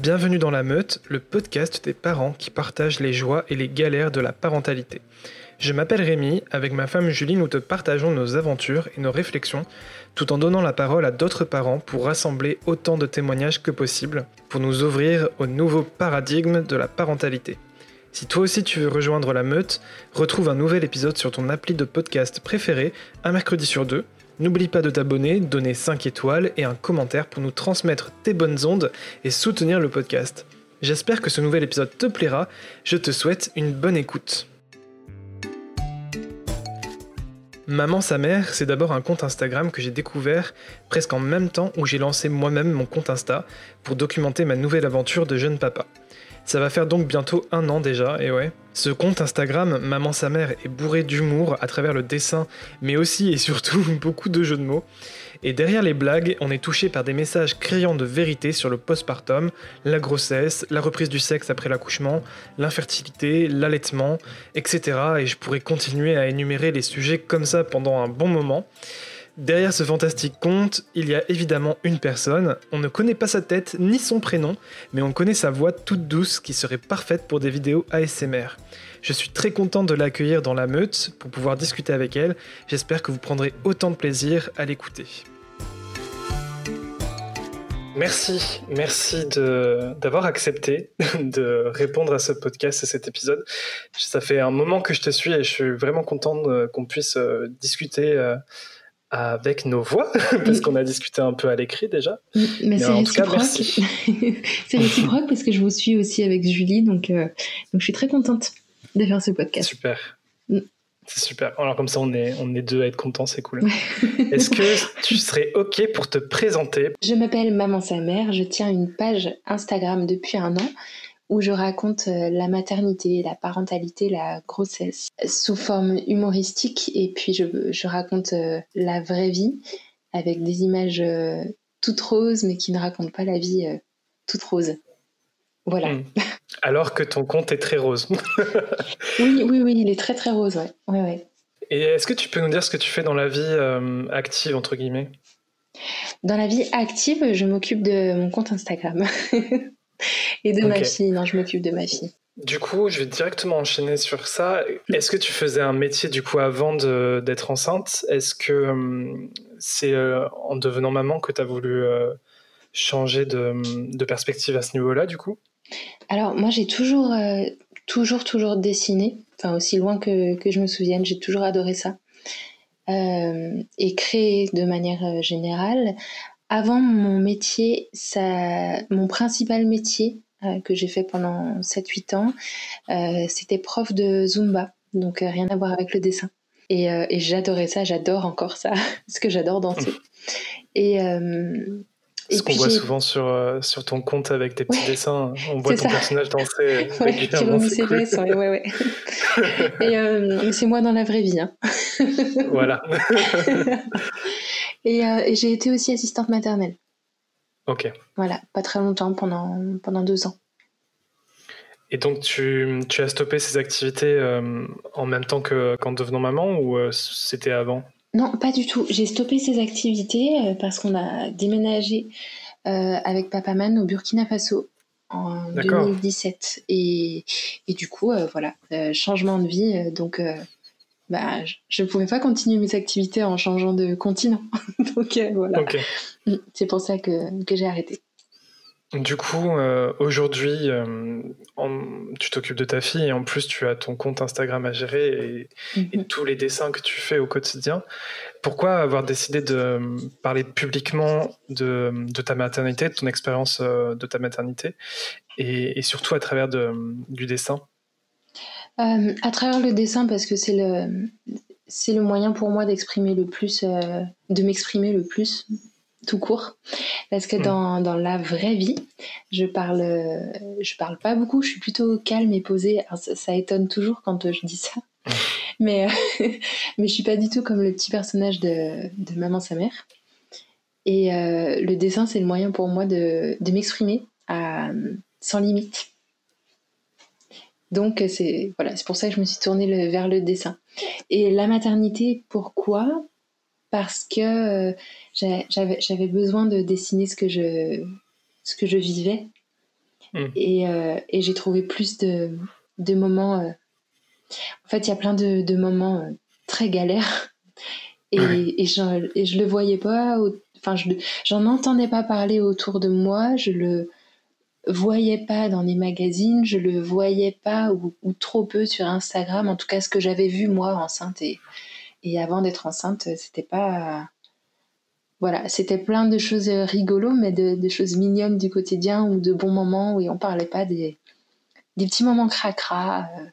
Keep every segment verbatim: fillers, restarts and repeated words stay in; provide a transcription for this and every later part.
Bienvenue dans La Meute, le podcast des parents qui partagent les joies et les galères de la parentalité. Je m'appelle Rémi, avec ma femme Julie, nous te partageons nos aventures et nos réflexions, tout en donnant la parole à d'autres parents pour rassembler autant de témoignages que possible, pour nous ouvrir au nouveau paradigme de la parentalité. Si toi aussi tu veux rejoindre La Meute, retrouve un nouvel épisode sur ton appli de podcast préféré, un mercredi sur deux. N'oublie pas de t'abonner, donner cinq étoiles et un commentaire pour nous transmettre tes bonnes ondes et soutenir le podcast. J'espère que ce nouvel épisode te plaira, je te souhaite une bonne écoute. Maman sa mère, c'est d'abord un compte Instagram que j'ai découvert presque en même temps où j'ai lancé moi-même mon compte Insta pour documenter ma nouvelle aventure de jeune papa. Ça va faire donc bientôt un an déjà, et ouais. Ce compte Instagram, Maman sa mère, est bourré d'humour à travers le dessin, mais aussi et surtout beaucoup de jeux de mots. Et derrière les blagues, on est touché par des messages criants de vérité sur le postpartum, la grossesse, la reprise du sexe après l'accouchement, l'infertilité, l'allaitement, et cetera. Et je pourrais continuer à énumérer les sujets comme ça pendant un bon moment. Derrière ce fantastique compte, il y a évidemment une personne, on ne connaît pas sa tête ni son prénom, mais on connaît sa voix toute douce qui serait parfaite pour des vidéos A S M R. Je suis très content de l'accueillir dans La Meute pour pouvoir discuter avec elle, j'espère que vous prendrez autant de plaisir à l'écouter. Merci, merci de, d'avoir accepté de répondre à ce podcast et cet épisode. Ça fait un moment que je te suis et je suis vraiment content qu'on puisse discuter avec nos voix, parce qu'on a discuté un peu à l'écrit déjà. Mais, mais c'est en tout cas, merci. C'est réciproque parce que je vous suis aussi avec Julie, donc, euh, donc je suis très contente de faire ce podcast. Super. Mm. C'est super. Alors comme ça, on est, on est deux à être contents, c'est cool. Ouais. Est-ce que tu serais OK pour te présenter ? Je m'appelle Maman sa mère, je tiens une page Instagram depuis un an où je raconte la maternité, la parentalité, la grossesse sous forme humoristique. Et puis, je, je raconte euh, la vraie vie avec des images euh, toutes roses, mais qui ne racontent pas la vie euh, toute rose. Voilà. Mmh. Alors que ton compte est très rose. oui, oui, oui, il est très, très rose, ouais. Ouais, ouais. Et est-ce que tu peux nous dire ce que tu fais dans la vie euh, active, entre guillemets ? Dans la vie active, je m'occupe de mon compte Instagram. Et de okay. ma fille, non, je m'occupe de ma fille. Du coup, je vais directement enchaîner sur ça. Est-ce que tu faisais un métier du coup avant de, d'être enceinte ? Est-ce que hum, c'est euh, en devenant maman que tu as voulu euh, changer de, de perspective à ce niveau-là du coup ? Alors moi, j'ai toujours, euh, toujours, toujours dessiné. Enfin, aussi loin que, que je me souvienne, j'ai toujours adoré ça. Euh, et créer de manière générale. Avant mon métier, ça, mon principal métier euh, que j'ai fait pendant sept huit ans, euh, c'était prof de Zumba, donc euh, rien à voir avec le dessin. Et, euh, et j'adorais ça, j'adore encore ça, parce que j'adore danser. Et, euh, et ce qu'on voit j'ai... souvent sur, euh, sur ton compte avec tes petits ouais, dessins, on voit ton ça. personnage danser. Ouais, tu remontes ses fesses, ouais, ouais, ouais. Et euh, c'est moi dans la vraie vie. Hein. Voilà. Et, euh, et j'ai été aussi assistante maternelle. Ok. Voilà, pas très longtemps, pendant, pendant deux ans. Et donc, tu, tu as stoppé ces activités euh, en même temps que, qu'en devenant maman ou euh, c'était avant ? Non, pas du tout. J'ai stoppé ces activités euh, parce qu'on a déménagé euh, avec Papaman au Burkina Faso en D'accord. deux mille dix-sept. Et, et du coup, euh, voilà, euh, changement de vie, euh, donc... Euh, Bah, je ne pouvais pas continuer mes activités en changeant de continent. Donc euh, voilà, okay. C'est pour ça que, que j'ai arrêté. Du coup, euh, aujourd'hui, euh, en, tu t'occupes de ta fille et en plus, tu as ton compte Instagram à gérer et, mm-hmm. et tous les dessins que tu fais au quotidien. Pourquoi avoir décidé de parler publiquement de, de ta maternité, de ton expérience de ta maternité et, et surtout à travers de, du dessin ? Euh, à travers le dessin parce que c'est le, c'est le moyen pour moi d'exprimer le plus, euh, de m'exprimer le plus, tout court. Parce que dans, dans la vraie vie, je parle, je parle pas beaucoup, je suis plutôt calme et posée. Alors, ça, ça étonne toujours quand je dis ça. Mais, euh, mais je suis pas du tout comme le petit personnage de, de Maman sa mère. Et euh, le dessin, c'est le moyen pour moi de, de m'exprimer à, sans limite. Donc c'est, voilà, c'est pour ça que je me suis tournée le, vers le dessin. Et la maternité, pourquoi ? Parce que euh, j'avais, j'avais besoin de dessiner ce que je, ce que je vivais Mmh. Et, euh, et j'ai trouvé plus de, de moments... Euh... En fait, il y a plein de, de moments euh, très galères. Et, ouais. et, je, et je le voyais pas... Enfin, je, j'en entendais pas parler autour de moi. Je le voyais pas dans les magazines. Je le voyais pas ou, ou trop peu sur Instagram. En tout cas, ce que j'avais vu, moi, enceinte. Et, et avant d'être enceinte, c'était pas... Voilà, c'était plein de choses rigolos, mais de, de choses mignonnes du quotidien ou de bons moments où on parlait pas des, des petits moments cracra, euh,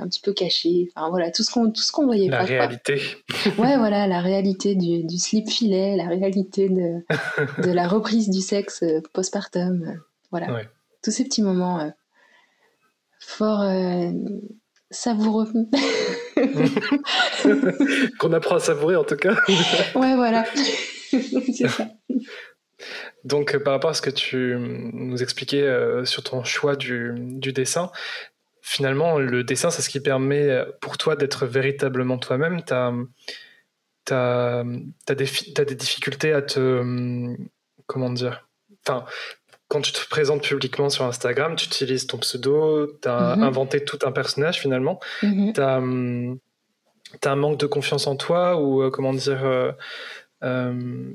un petit peu cachés. Enfin voilà, tout ce qu'on tout ce qu'on voyait la pas. La réalité. Quoi. Ouais, voilà, la réalité du, du slip filet, la réalité de, de la reprise du sexe postpartum. Euh, voilà, ouais. Tous ces petits moments euh, fort euh, savoureux. Qu'on apprend à savourer en tout cas. Ouais, voilà. C'est ça. Donc, par rapport à ce que tu nous expliquais euh, sur ton choix du, du dessin, finalement, le dessin, c'est ce qui permet pour toi d'être véritablement toi-même. Tu as des, des difficultés à te... Comment dire ? Enfin, quand tu te présentes publiquement sur Instagram, tu utilises ton pseudo, tu as mm-hmm. inventé tout un personnage finalement. Mm-hmm. Tu as... Hum, T'as un manque de confiance en toi ou euh, comment dire euh, euh,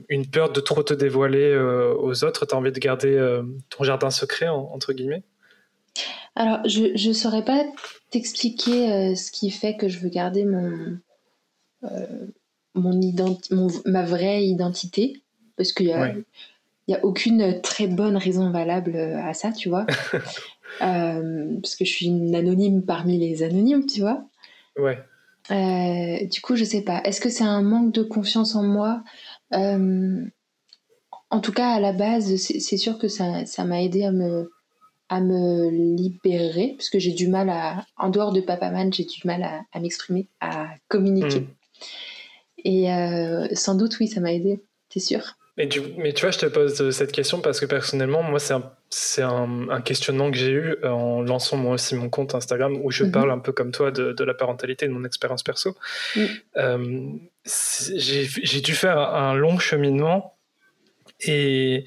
une peur de trop te dévoiler euh, aux autres. T'as envie de garder euh, ton jardin secret en, entre guillemets. Alors je je saurais pas t'expliquer euh, ce qui fait que je veux garder mon euh, mon, identi- mon ma vraie identité parce qu'il y a ouais. il y a aucune très bonne raison valable à ça, tu vois. euh, parce que je suis une anonyme parmi les anonymes, tu vois. Ouais. Euh, du coup, je sais pas. Est-ce que c'est un manque de confiance en moi ? euh, En tout cas, à la base, c'est, c'est sûr que ça, ça m'a aidée à me, à me libérer, parce que j'ai du mal à, en dehors de Papaman, j'ai du mal à, à m'exprimer, à communiquer. Mmh. Et euh, sans doute, oui, ça m'a aidée, c'est sûr. Mais tu, mais tu vois, je te pose cette question parce que personnellement, moi, c'est un, c'est un, un questionnement que j'ai eu en lançant moi aussi mon compte Instagram où je mm-hmm. parle un peu comme toi de, de la parentalité, de mon expérience perso. Mm. Euh, j'ai, j'ai dû faire un long cheminement et,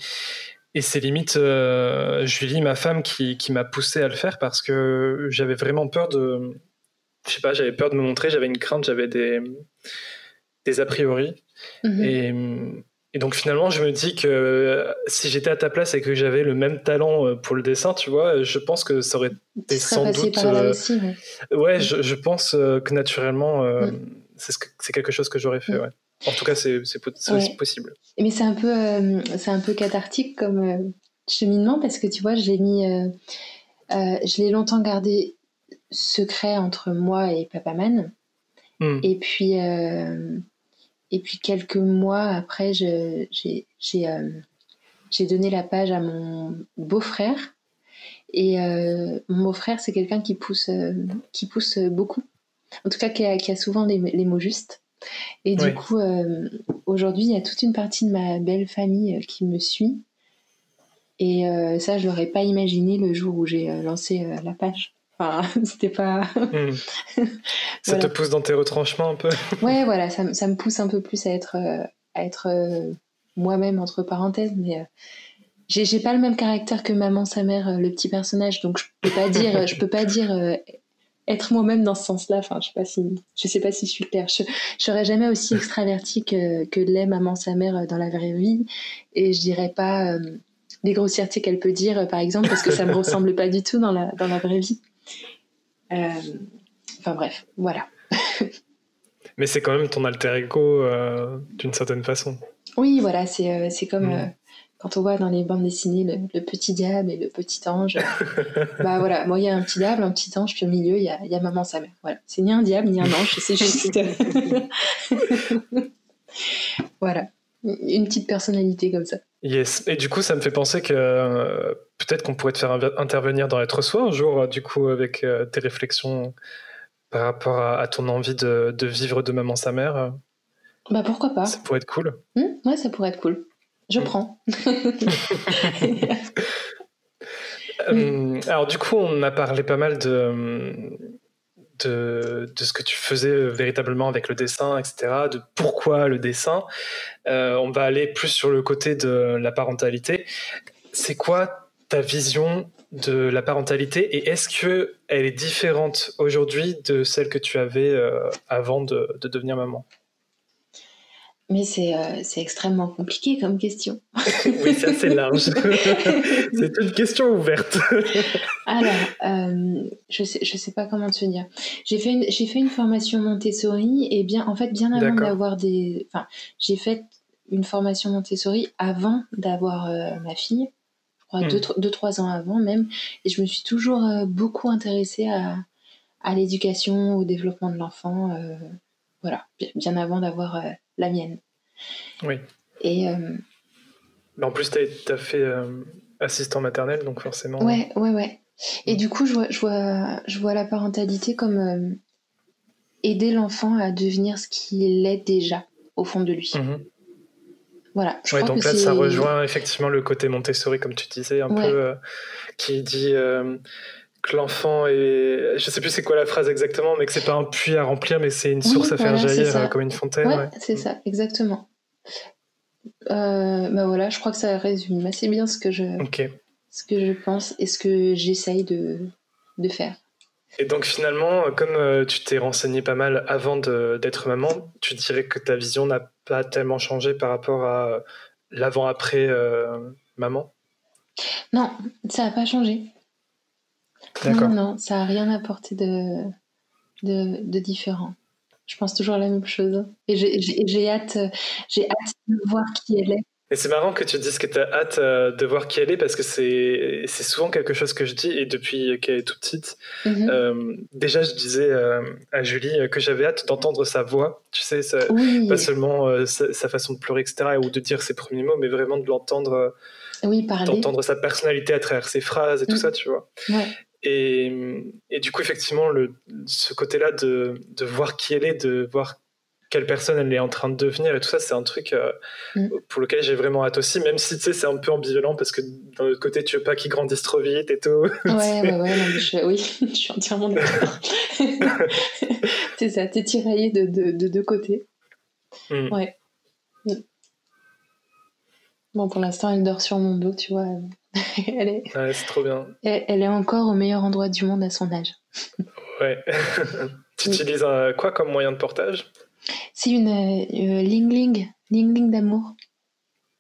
et c'est limite euh, Julie, ma femme, qui, qui m'a poussé à le faire parce que j'avais vraiment peur de... Je sais pas, j'avais peur de me montrer, j'avais une crainte, j'avais des, des a priori. Mm-hmm. Et... Et donc finalement, je me dis que si j'étais à ta place et que j'avais le même talent pour le dessin, tu vois, je pense que ça aurait été sans doute... Par là aussi, ouais, ouais mmh. je, je pense que naturellement, euh, mmh. c'est, ce que, c'est quelque chose que j'aurais fait, mmh. ouais. En tout cas, c'est, c'est, c'est ouais. possible. Mais c'est un peu, euh, c'est un peu cathartique comme euh, cheminement, parce que tu vois, je l'ai mis... Euh, euh, je l'ai longtemps gardé secret entre moi et Papaman. Mmh. Et puis... Euh, Et puis quelques mois après, je, j'ai, j'ai, euh, j'ai donné la page à mon beau-frère. Et euh, mon beau-frère, c'est quelqu'un qui pousse, euh, qui pousse beaucoup. En tout cas, qui a, qui a souvent les, les mots justes. Et ouais. du coup, euh, aujourd'hui, il y a toute une partie de ma belle famille qui me suit. Et euh, ça, je l'aurais pas imaginé le jour où j'ai lancé euh, la page. Enfin, c'était pas... Mmh. Voilà. Ça te pousse dans tes retranchements un peu. Ouais, voilà, ça, ça me pousse un peu plus à être, à être moi-même, entre parenthèses, mais euh, j'ai, j'ai pas le même caractère que Maman, sa mère, le petit personnage, donc je peux pas dire, je peux pas dire euh, être moi-même dans ce sens-là, enfin, je sais pas si, je sais pas si je suis claire. Je, je serais jamais aussi extravertie que, que l'est Maman, sa mère dans la vraie vie, et je dirais pas euh, les grossièretés qu'elle peut dire, par exemple, parce que ça me ressemble pas du tout dans la, dans la vraie vie. Euh, enfin bref, voilà. Mais c'est quand même ton alter ego euh, d'une certaine façon. Oui, voilà, c'est, euh, c'est comme mmh. euh, quand on voit dans les bandes dessinées le, le petit diable et le petit ange. Bah voilà, moi il y a un petit diable, un petit ange, puis au milieu il y a, y a Maman, sa mère. Voilà, c'est ni un diable ni un ange, c'est juste. Voilà, une petite personnalité comme ça. Yes, et du coup, ça me fait penser que euh, peut-être qu'on pourrait te faire inv- intervenir dans l'être-soi un jour, euh, du coup, avec euh, tes réflexions par rapport à, à ton envie de, de vivre de Maman, sa mère. Bah pourquoi pas. Ça pourrait être cool. Mmh, ouais, ça pourrait être cool. Je mmh. prends. euh, alors du coup, on a parlé pas mal de... De, de ce que tu faisais véritablement avec le dessin, et cetera, de pourquoi le dessin. Euh, on va aller plus sur le côté de la parentalité. C'est quoi ta vision de la parentalité, et est-ce qu'elle est différente aujourd'hui de celle que tu avais euh, avant de, de devenir maman? Mais c'est, euh, c'est extrêmement compliqué comme question. Oui, c'est assez large. C'est une question ouverte. Alors, euh, je ne sais, je sais pas comment te dire. J'ai fait une, j'ai fait une formation Montessori, et bien, en fait, bien avant D'accord. d'avoir des... Enfin, j'ai fait une formation Montessori avant d'avoir euh, ma fille, je crois, mmh. deux, trois ans avant même, et je me suis toujours euh, beaucoup intéressée à, à l'éducation, au développement de l'enfant, euh, voilà, bien, bien avant d'avoir... Euh, la mienne. Oui. Et. Euh... En plus, tu as fait euh, assistant maternel, donc forcément. Ouais, ouais, ouais. Et mmh. du coup, je vois, je vois, je vois la parentalité comme euh, aider l'enfant à devenir ce qu'il est déjà au fond de lui. Mmh. Voilà. Je ouais, crois donc que là, c'est... ça rejoint effectivement le côté Montessori, comme tu disais, un ouais. peu, euh, qui dit. Euh... que l'enfant est... Je sais plus c'est quoi la phrase exactement, mais que c'est pas un puits à remplir, mais c'est une source oui, à voilà, faire jaillir comme une fontaine. Ouais, ouais. c'est mmh. ça, exactement. Euh, bah voilà, je crois que ça résume assez bien ce que je, okay. ce que je pense et ce que j'essaye de, de faire. Et donc finalement, comme tu t'es renseignée pas mal avant de, d'être maman, tu dirais que ta vision n'a pas tellement changé par rapport à l'avant-après euh, maman? Non, ça n'a pas changé. D'accord. Non, non, ça n'a rien apporté de, de, de différent. Je pense toujours à la même chose. Et j'ai, j'ai, j'ai, hâte, j'ai hâte de voir qui elle est. Et c'est marrant que tu dises que tu as hâte de voir qui elle est, parce que c'est, c'est souvent quelque chose que je dis, et depuis qu'elle est toute petite. Mm-hmm. Euh, déjà, je disais euh, à Julie que j'avais hâte d'entendre sa voix, tu sais, ça, oui. pas seulement euh, sa, sa façon de pleurer, et cetera, ou de dire ses premiers mots, mais vraiment de l'entendre, euh, oui, parler. D'entendre sa personnalité à travers ses phrases et mm-hmm. tout ça, tu vois. Ouais. Et, et du coup, effectivement, le, ce côté-là de, de voir qui elle est, de voir quelle personne elle est en train de devenir, et tout ça, c'est un truc euh, mm. pour lequel j'ai vraiment hâte aussi, même si, tu sais, c'est un peu ambivalent, parce que d'un autre côté, tu veux pas qu'ils grandissent trop vite et tout. Ouais, ouais, ouais, non, je, oui, je suis entièrement d'accord. C'est ça, t'es tiraillée de, de, de deux côtés. Mm. Ouais. Mm. Bon, pour l'instant, elle dort sur mon dos, tu vois. Elle est... Ouais, c'est trop bien. Elle, elle est encore au meilleur endroit du monde à son âge. Ouais. Tu oui. utilises un, quoi comme moyen de portage? C'est une euh, Ling Ling, Ling Ling d'amour.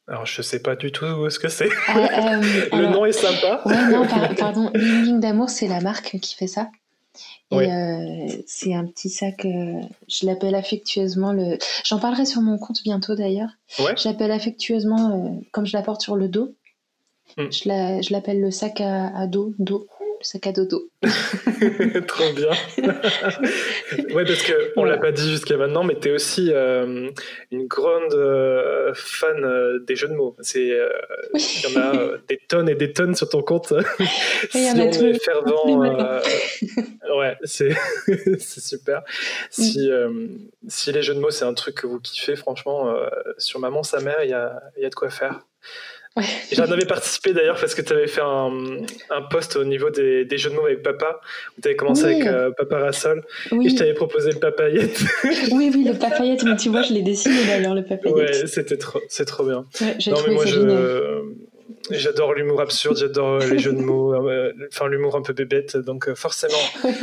Alors, je sais pas du tout où est-ce que c'est. Ah, euh, Le alors... nom est sympa. Ouais, non, par, pardon. Ling Ling d'amour, c'est la marque qui fait ça. Et oui. euh, c'est un petit sac, euh, je l'appelle affectueusement le... J'en parlerai sur mon compte bientôt d'ailleurs. Ouais. Je l'appelle affectueusement, euh, comme je la porte sur le dos, mm. je, la, je l'appelle le sac à, à dos, dos, le sac à dodo. Trop bien. Ouais, parce qu'on ouais. l'a pas dit jusqu'à maintenant, mais t'es aussi euh, une grande euh, fan euh, des jeux de mots. Il euh, oui. y en a euh, des tonnes et des tonnes sur ton compte. Si y en a on tout est fervent... Euh, ouais, c'est, c'est super. Si, euh, si les jeux de mots, c'est un truc que vous kiffez, franchement, euh, sur Maman, sa mère, il y a, y a de quoi faire. Ouais. J'en avais participé d'ailleurs parce que tu avais fait un, un post au niveau des, des jeux de mots avec papa, où tu avais commencé oui. avec euh, Papa Rassol, oui. et je t'avais proposé le papayette. Oui, oui, le papayette, mais tu vois, je l'ai dessiné d'ailleurs, le papayette. Ouais, c'était trop, c'est trop bien. Ouais, non, mais moi, je, j'adore l'humour absurde, j'adore les jeux de mots, euh, enfin l'humour un peu bébête, donc euh, forcément, ouais,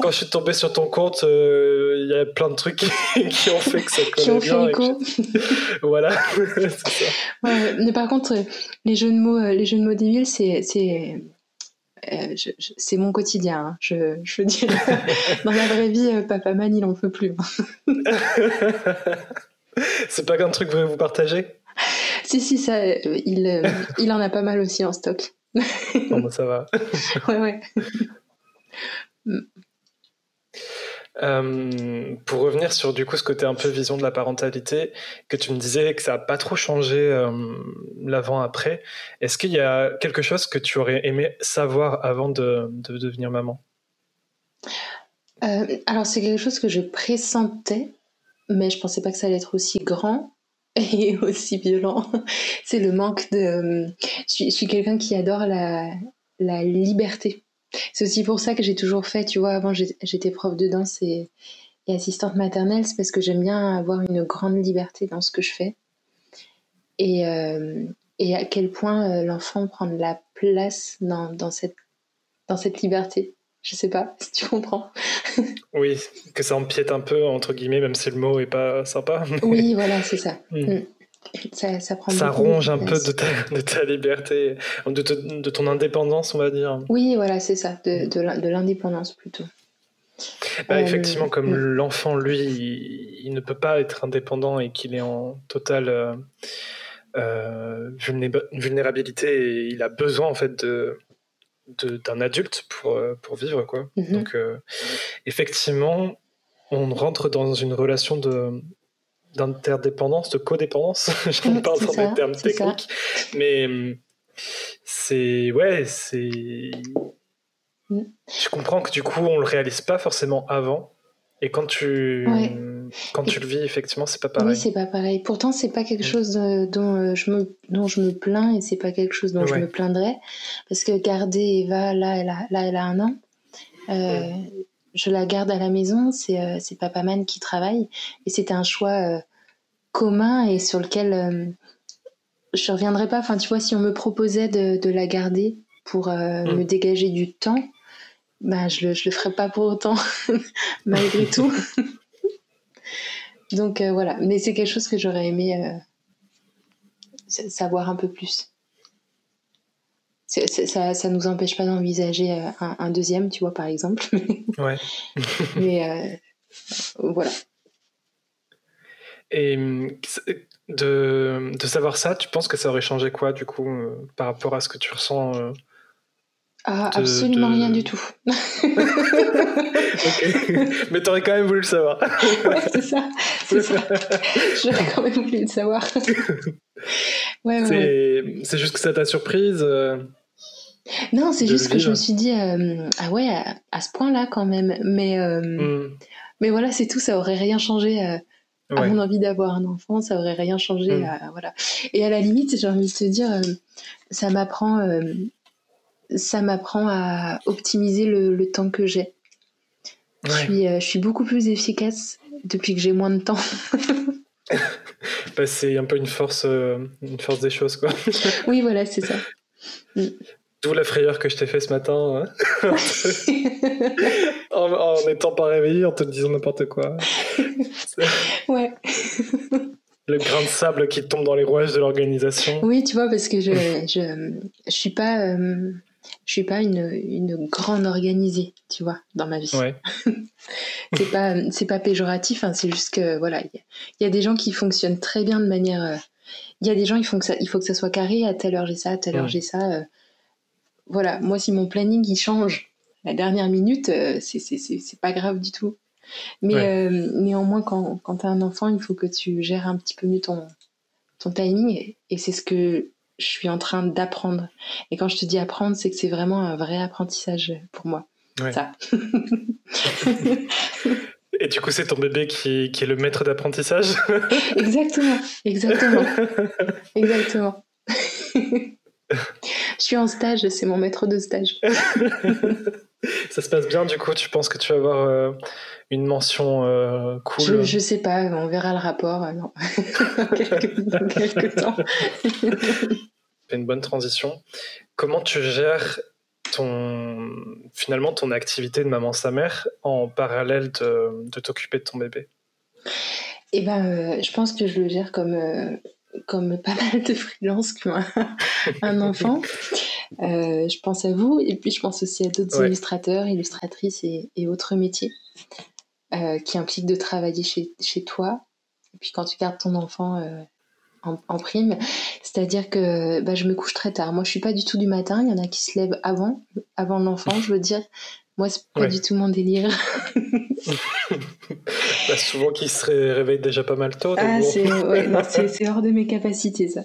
quand je suis tombée sur ton compte, il euh, y a plein de trucs qui ont fait que ça te connaît bien. Qui ont fait l'écho. Voilà, c'est ça. Ouais, mais par contre, les jeux de mots, les jeux de mots débiles, c'est, c'est, euh, je, je, c'est mon quotidien. Hein. Je, je veux dire, dans la vraie vie, euh, Papa Man, il en peut plus. C'est pas qu'un truc que vous partagez? Si, si, ça, euh, il, euh, il en a pas mal aussi en stock. Bon, ben, ça va. Ouais, ouais. Euh, pour revenir sur du coup ce côté un peu vision de la parentalité que tu me disais que ça n'a pas trop changé euh, l'avant-après, est-ce qu'il y a quelque chose que tu aurais aimé savoir avant de, de devenir maman? euh, Alors c'est quelque chose que je pressentais, mais je ne pensais pas que ça allait être aussi grand et aussi violent. C'est le manque de... Je suis, je suis quelqu'un qui adore la, la liberté. C'est aussi pour ça que j'ai toujours fait, tu vois, avant j'étais prof de danse et, et assistante maternelle, c'est parce que j'aime bien avoir une grande liberté dans ce que je fais. Et, euh, et à quel point l'enfant prend de la place dans, dans cette dans cette liberté. Je sais pas si tu comprends. Oui, que ça empiète un peu, entre guillemets, même si le mot est pas sympa. Mais... oui, voilà, c'est ça. Mm. Ça, ça, prend ça ronge un peu de ta, de ta liberté, de, te, de ton indépendance, on va dire. Oui, voilà, c'est ça, de, de l'indépendance plutôt. Bah, euh, effectivement, comme oui. l'enfant, lui, il, il ne peut pas être indépendant et qu'il est en totale euh, euh, vulnérabilité, et il a besoin, en fait, de... De, d'un adulte pour, pour vivre, quoi. Mm-hmm. Donc, euh, effectivement, on rentre dans une relation de, d'interdépendance, de codépendance. J'en mm, parle dans ça, des termes techniques. Ça. Mais c'est... Ouais, c'est... Mm. Je comprends que du coup, on le réalise pas forcément avant. Et quand tu... Ouais. Quand tu le vis, effectivement, c'est pas pareil. Oui, c'est pas pareil. Pourtant, c'est pas quelque chose euh, dont, euh, je me, dont je me plains, et c'est pas quelque chose dont ouais. je me plaindrais. Parce que garder Eva, là, elle a, là, elle a un an. Euh, ouais. Je la garde à la maison, c'est, euh, c'est Papaman qui travaille. Et c'était un choix euh, commun et sur lequel euh, je reviendrai pas. Enfin, tu vois, si on me proposait de, de la garder pour euh, ouais. me dégager du temps, bah, je, le, je le ferais pas pour autant, malgré tout. Donc euh, voilà, mais c'est quelque chose que j'aurais aimé euh, savoir un peu plus. C'est, c'est, ça, ça nous empêche pas d'envisager euh, un, un deuxième, tu vois, par exemple. Ouais. Mais euh, voilà. Et de, de savoir ça, tu penses que ça aurait changé quoi, du coup, euh, par rapport à ce que tu ressens euh... Ah, de, absolument de... rien du tout. Ok. Mais t'aurais quand même voulu le savoir. Ouais, c'est ça. C'est ça. J'aurais quand même voulu le savoir. Ouais, ouais. C'est... c'est juste que ça t'a surprise euh... Non, c'est juste que je me suis dit euh, ah ouais, à, à ce point-là quand même. Mais, euh, mm. mais voilà, c'est tout. Ça aurait rien changé euh, à ouais. mon envie d'avoir un enfant. Ça aurait rien changé. Mm. À, voilà. Et à la limite, j'ai envie de te dire, euh, ça m'apprend. Euh, ça m'apprend à optimiser le, le temps que j'ai. Ouais. Je suis, euh, je suis beaucoup plus efficace depuis que j'ai moins de temps. Bah, c'est un peu une force, euh, une force des choses, quoi. Oui, voilà, c'est ça. D'où la frayeur que je t'ai fait ce matin, hein. en, en étant pas réveillée, en te disant n'importe quoi. Ouais. Le grain de sable qui tombe dans les rouages de l'organisation. Oui, tu vois, parce que je je je suis pas euh, je suis pas une une grande organisée, tu vois, dans ma vie. Ouais. c'est pas c'est pas péjoratif, hein, c'est juste que voilà, il y, y a des gens qui fonctionnent très bien de manière. Il euh, y a des gens, il faut que ça il faut que ça soit carré, à telle heure j'ai ça, à telle heure mmh. j'ai ça. Euh, voilà, moi si mon planning il change à la dernière minute, euh, c'est c'est c'est c'est pas grave du tout. Mais ouais. euh, néanmoins, quand, quand tu as un enfant, il faut que tu gères un petit peu mieux ton, ton timing, et c'est ce que je suis en train d'apprendre. Et quand je te dis apprendre, c'est que c'est vraiment un vrai apprentissage pour moi. Ouais. Ça. Et du coup, c'est ton bébé qui, qui est le maître d'apprentissage. Exactement, exactement, exactement. Je suis en stage, c'est mon maître de stage. Ça se passe bien, du coup, tu penses que tu vas avoir euh, une mention euh, cool? je, je sais pas, on verra le rapport euh, non. dans, quelques, dans quelques temps. C'est une bonne transition. Comment tu gères ton, finalement ton activité de maman sa mère en parallèle de, de t'occuper de ton bébé? Eh ben, euh, je pense que je le gère comme... Euh... comme pas mal de freelance qui ont un, un enfant. Euh, je pense à vous, et puis je pense aussi à d'autres ouais. illustrateurs, illustratrices et, et autres métiers euh, qui impliquent de travailler chez, chez toi, et puis quand tu gardes ton enfant euh, en, en prime. C'est-à-dire que bah, je me couche très tard. Moi, je ne suis pas du tout du matin. Il y en a qui se lèvent avant, avant l'enfant, je veux dire. Moi, c'est pas ouais. du tout mon délire. Bah, souvent qu'ils se ré- réveillent déjà pas mal tôt. Ah, bon. c'est, ouais, non, c'est, c'est hors de mes capacités, ça.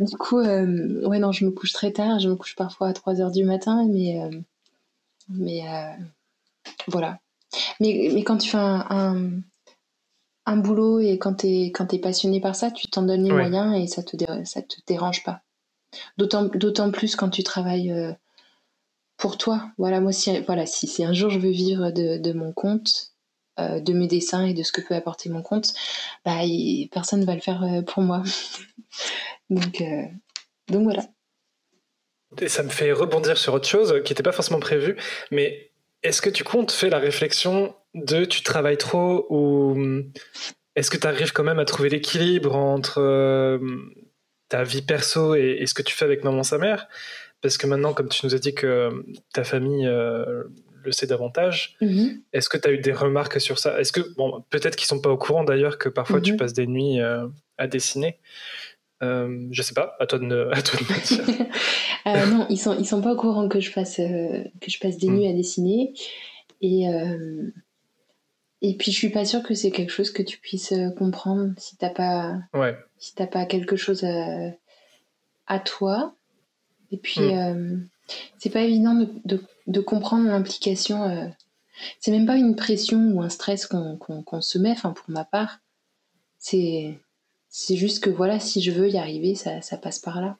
Du coup, euh, ouais, non, je me couche très tard. Je me couche parfois à trois heures du matin, mais, euh, mais euh, voilà. Mais, mais quand tu fais un, un, un boulot, et quand t'es, quand t'es passionné par ça, tu t'en donnes les ouais. moyens, et ça te, dé- ça te dérange pas. D'autant, d'autant plus quand tu travailles... Euh, pour toi, voilà, moi, si, voilà, si, si un jour je veux vivre de, de mon compte, euh, de mes dessins et de ce que peut apporter mon compte, bah, y, personne ne va le faire euh, pour moi. donc, euh, donc voilà. Et ça me fait rebondir sur autre chose qui n'était pas forcément prévue, mais est-ce que tu comptes faire la réflexion de tu travailles trop ou est-ce que tu arrives quand même à trouver l'équilibre entre euh, ta vie perso et, et ce que tu fais avec Maman sa mère? Parce que maintenant, comme tu nous as dit que ta famille euh, le sait davantage, mm-hmm. est-ce que tu as eu des remarques sur ça? Est-ce que, bon, peut-être qu'ils ne sont pas au courant d'ailleurs que parfois mm-hmm. tu passes des nuits euh, à dessiner. Euh, je sais pas, à toi de me dire. euh, non, ils sont, ils sont pas au courant que je passe, euh, que je passe des nuits mmh. à dessiner. Et, euh, et puis, je suis pas sûre que c'est quelque chose que tu puisses euh, comprendre si t'as pas, ouais. si t'as pas quelque chose à, à toi. Et puis, mmh. euh, c'est pas évident de, de, de comprendre l'implication. Euh, c'est même pas une pression ou un stress qu'on, qu'on, qu'on se met, enfin, pour ma part. C'est. C'est juste que voilà, si je veux y arriver, ça, ça passe par là.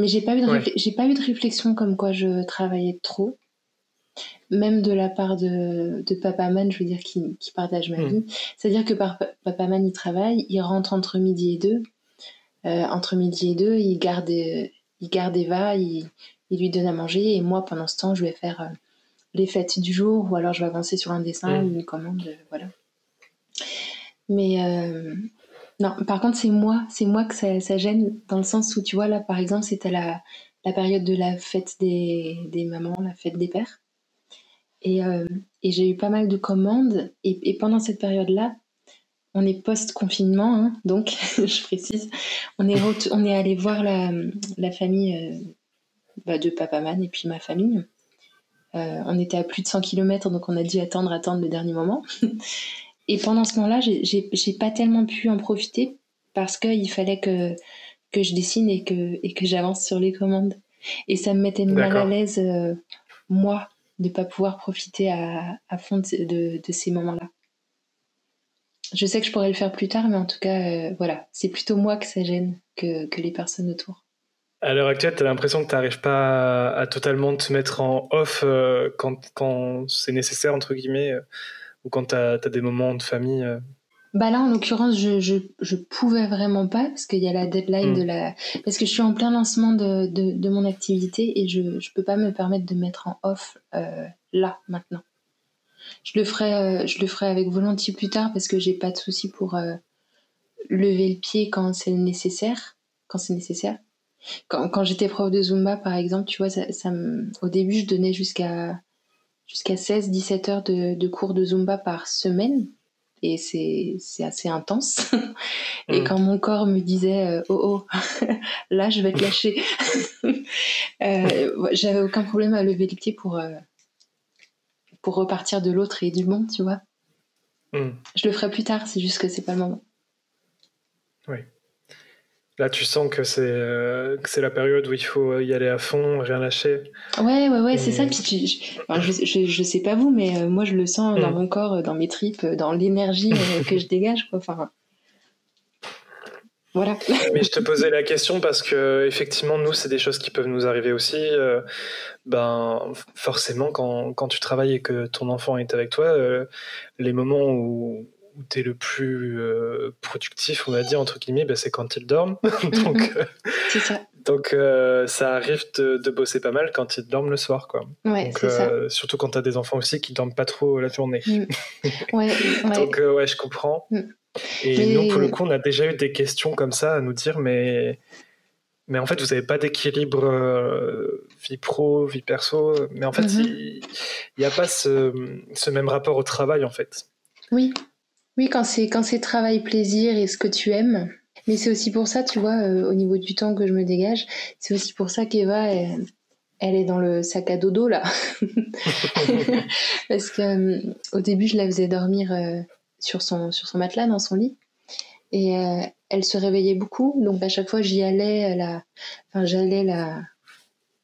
Mais j'ai pas eu de réfl- ouais. j'ai pas eu de réflexion comme quoi je travaillais trop, même de la part de, de Papa Man, je veux dire, qui, qui partage ma mmh. vie. C'est-à-dire que par, Papa Man, il travaille, il rentre entre midi et deux. Euh, entre midi et deux, il garde, il garde Eva, il, il lui donne à manger. Et moi, pendant ce temps, je vais faire euh, les fêtes du jour, ou alors je vais avancer sur un dessin, mmh. ou une commande, euh, voilà. Mais... Euh, non, par contre, c'est moi, c'est moi que ça, ça gêne, dans le sens où, tu vois, là, par exemple, c'était la, la période de la fête des, des mamans, la fête des pères. Et, euh, et j'ai eu pas mal de commandes. Et, et pendant cette période-là, on est post-confinement, hein, donc, je précise, on est, re- on est allé voir la, la famille euh, bah, de Papa Man et puis ma famille. Euh, on était à plus de cent kilomètres, donc on a dû attendre, attendre le dernier moment. Et pendant ce moment-là, j'ai, j'ai, j'ai pas tellement pu en profiter parce qu'il fallait que, que je dessine et que, et que j'avance sur les commandes. Et ça me mettait mal D'accord. à l'aise, euh, moi, de ne pas pouvoir profiter à, à fond de, de, de ces moments-là. Je sais que je pourrais le faire plus tard, mais en tout cas, euh, voilà, c'est plutôt moi que ça gêne que, que les personnes autour. À l'heure actuelle, tu as l'impression que tu n'arrives pas à, à totalement te mettre en off euh, quand, quand c'est nécessaire, entre guillemets euh... ou quand t'as, t'as des moments de famille euh... Bah là, en l'occurrence, je, je, je pouvais vraiment pas, parce qu'il y a la deadline mmh. de la... Parce que je suis en plein lancement de, de, de mon activité et je, je peux pas me permettre de mettre en off euh, là, maintenant. Je le ferai, euh, je le ferai avec volonté plus tard, parce que j'ai pas de souci pour euh, lever le pied quand c'est nécessaire. Quand c'est nécessaire. Quand, quand j'étais prof de Zumba, par exemple, tu vois, ça, ça me... au début, je donnais jusqu'à... jusqu'à seize à dix-sept heures de, de cours de Zumba par semaine. Et c'est, c'est assez intense. Et mmh. quand mon corps me disait euh, « Oh, oh, là, je vais te lâcher », euh, j'avais aucun problème à lever les pieds pour, euh, pour repartir de l'autre et du bon, tu vois. Mmh. Je le ferai plus tard, c'est juste que c'est pas le moment. Oui. Là, tu sens que c'est, euh, que c'est la période où il faut y aller à fond, rien lâcher. Ouais, ouais, ouais, et... c'est ça. Puis tu, je, enfin, je, je, je sais pas vous, mais euh, moi, je le sens mmh. dans mon corps, dans mes tripes, dans l'énergie euh, que je dégage, quoi. Enfin, voilà. Mais je te posais la question parce que, effectivement, nous, c'est des choses qui peuvent nous arriver aussi. Euh, ben, forcément, quand, quand tu travailles et que ton enfant est avec toi, euh, les moments où... où t'es le plus euh, productif, on va dire, entre guillemets, bah, c'est quand ils dorment. donc, euh, c'est ça. donc euh, ça arrive de, de bosser pas mal quand ils dorment le soir, quoi. Ouais, donc, c'est euh, ça. Surtout quand t'as des enfants aussi qui dorment pas trop la journée. Mm. Ouais, ouais. donc, euh, ouais, je comprends. Mm. Et, Et nous, pour le coup, on a déjà eu des questions comme ça à nous dire, mais, mais en fait, vous avez pas d'équilibre euh, vie pro, vie perso. Mais en fait, il mm-hmm. n'y a pas ce, ce même rapport au travail, en fait. Oui. Oui, quand c'est, quand c'est travail, plaisir et ce que tu aimes. Mais c'est aussi pour ça, tu vois, euh, au niveau du temps que je me dégage, c'est aussi pour ça qu'Eva, elle, elle est dans le sac à dodo, là. Parce qu'au euh, au début, je la faisais dormir euh, sur son, sur son matelas, dans son lit. Et euh, elle se réveillait beaucoup. Donc, à chaque fois, j'y allais, la, enfin, j'allais la,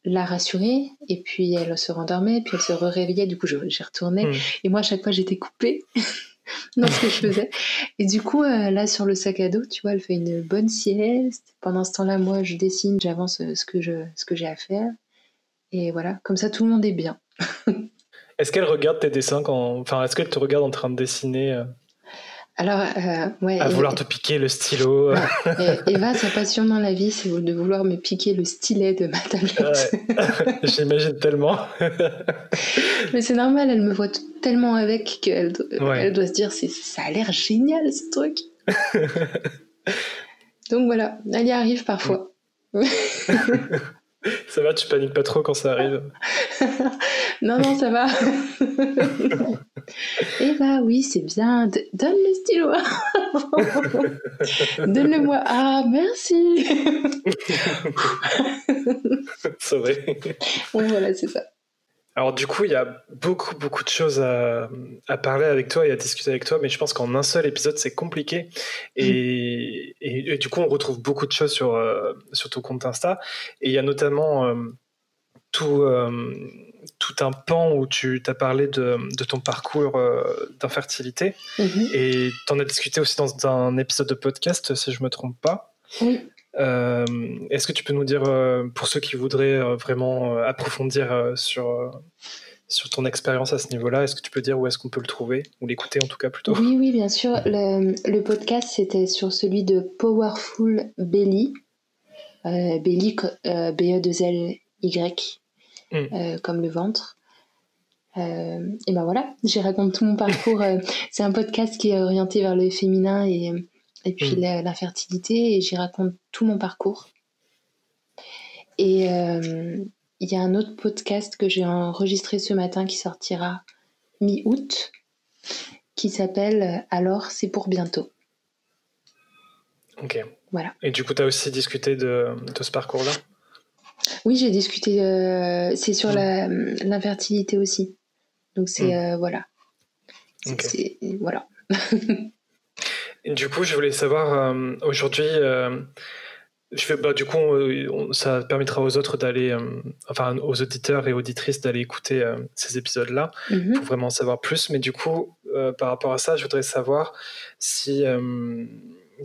la rassurer. Et puis, elle se rendormait. Puis, elle se réveillait. Du coup, j'y retournais. Mmh. Et moi, à chaque fois, j'étais coupée. dans ce que je faisais. Et du coup, euh, là, sur le sac à dos, tu vois, elle fait une bonne sieste. Pendant ce temps-là, moi, je dessine, j'avance ce que, je, ce que j'ai à faire. Et voilà, comme ça, tout le monde est bien. Est-ce qu'elle regarde tes dessins quand... Enfin, est-ce qu'elle te regarde en train de dessiner? Alors, euh, ouais, à vouloir euh, te piquer le stylo. Ouais. Et, Eva, ça passe sûrement la vie, c'est de vouloir me piquer le stylet de ma tablette. Ouais. J'imagine tellement. Mais c'est normal, elle me voit tellement avec qu'elle ouais. doit se dire, c'est, ça a l'air génial ce truc. Donc voilà, elle y arrive parfois. Ça va, tu paniques pas trop quand ça arrive? Non, non, ça va. Eh bah oui, c'est bien. D- donne le stylo. Donne-le-moi. Ah, merci. C'est vrai. Bon, voilà, c'est ça. Alors du coup, il y a beaucoup, beaucoup de choses à, à parler avec toi et à discuter avec toi, mais je pense qu'en un seul épisode, c'est compliqué. Et, mmh. et, et du coup, on retrouve beaucoup de choses sur, euh, sur ton compte Insta. Et il y a notamment euh, tout, euh, tout un pan où tu t'as parlé de, de ton parcours euh, d'infertilité. Mmh. Et tu en as discuté aussi dans un épisode de podcast, si je ne me trompe pas. Oui. Mmh. Euh, est-ce que tu peux nous dire, euh, pour ceux qui voudraient euh, vraiment euh, approfondir euh, sur, euh, sur ton expérience à ce niveau-là, est-ce que tu peux dire où est-ce qu'on peut le trouver, ou l'écouter en tout cas plutôt? Oui, oui, bien sûr. Le, le podcast, c'était sur celui de Powerful Belly, euh, Belly, euh, B E deux L Y, mm. euh, comme le ventre. Euh, et ben voilà, j'y raconte tout mon parcours. euh, c'est un podcast qui est orienté vers le féminin et... et puis mmh. l'infertilité, et j'y raconte tout mon parcours. Et il euh, y a un autre podcast que j'ai enregistré ce matin qui sortira mi-août, qui s'appelle « Alors, c'est pour bientôt ». Ok. Voilà. Et du coup, tu as aussi discuté de, de ce parcours-là? Oui, j'ai discuté, euh, c'est sur mmh. la, l'infertilité aussi. Donc c'est, mmh. euh, voilà. C'est, okay. c'est, voilà. Du coup, je voulais savoir, euh, aujourd'hui, euh, je fais, bah, du coup, on, on, ça permettra aux autres d'aller, euh, enfin, aux auditeurs et auditrices d'aller écouter euh, ces épisodes-là, mm-hmm. pour vraiment en savoir plus. Mais du coup, euh, par rapport à ça, je voudrais savoir si euh,